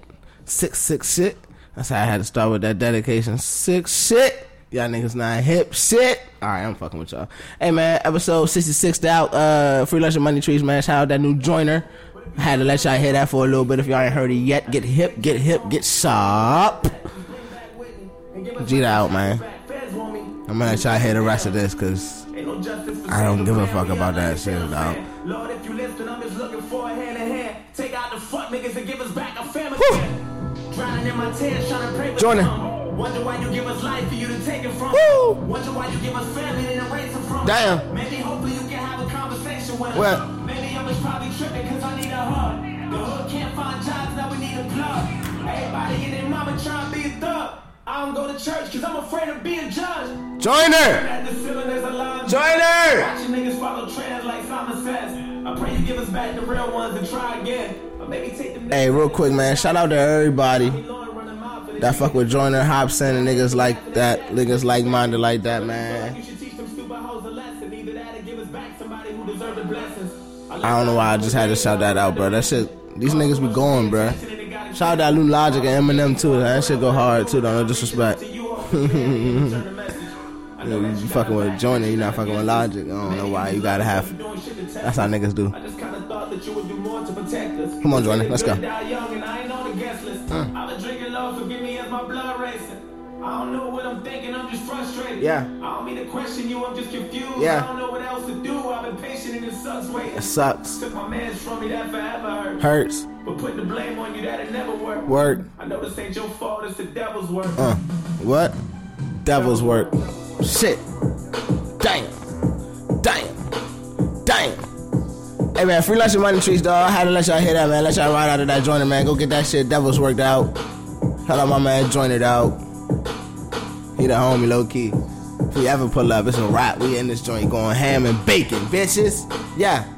66 shit. That's how I had to start with that dedication. 6 shit. Y'all niggas not hip shit. Alright, I'm fucking with y'all. Hey, man, episode 66 out. Free lunch and money trees, man. Shout out that new joiner. I had to let y'all hear that for a little bit. If y'all ain't heard it yet, get hip, get sharp. G that out, man. I'm gonna let y'all hear the rest of this, because I don't give a fuck about that shit, dog. Lord, if you listen, I'm just looking for a hand-to-hand. Take out the fuck niggas and give us back our family. Drowning in my tears, trying to pray with them. Wonder why you give us life for you to take it from. Woo! Wonder why you give us family and erase it from. Damn. Maybe hopefully you can have a conversation with us. Maybe I was probably tripping cause I need a hug. The hood can't find jobs, now we need a plug. Everybody and their mama trying to be a thug. I don't go to church cause I'm afraid of being judged. Join her! Join her! Watching niggas follow trends like Simon says. I pray you give us back the real ones and try again. But maybe take them. Hey, real quick, man. Shout out to everybody that fuck with Joyner Hobson and niggas like that. Niggas like-minded like that, man. I don't know why I just had to shout that out, bro. That shit, these niggas be going, bro. Shout out to Lou Logic and Eminem, too. That shit go hard, too, though. No disrespect. You know, you fucking with Joyner, you not fucking with Logic. I don't know why you gotta have. That's how niggas do. I just kinda thought that you would do more to protect us. Come on, Joyner, let's go. I've been drinking love, forgive me as my blood racing. I don't know what I'm thinking, I'm just frustrated. Yeah. I don't mean to question you, I'm just confused. Yeah. I don't know what else to do. I've been patient and it sucks waiting. It sucks. Took my man's from me, that forever hurts. But putting the blame on you, that'll never work. Work. I know this ain't your fault, it's the devil's work. What? Devil's work. Shit. Damn. Hey, man, free lunch and money treats, dog. I had to let y'all hear that, man. Let y'all ride out of that Joyner, man. Go get that shit. Devil's worked out. Shout out my man Joyner out. He the homie, low-key. If we ever pull up, it's a wrap. We in this joint going ham and bacon, bitches. Yeah.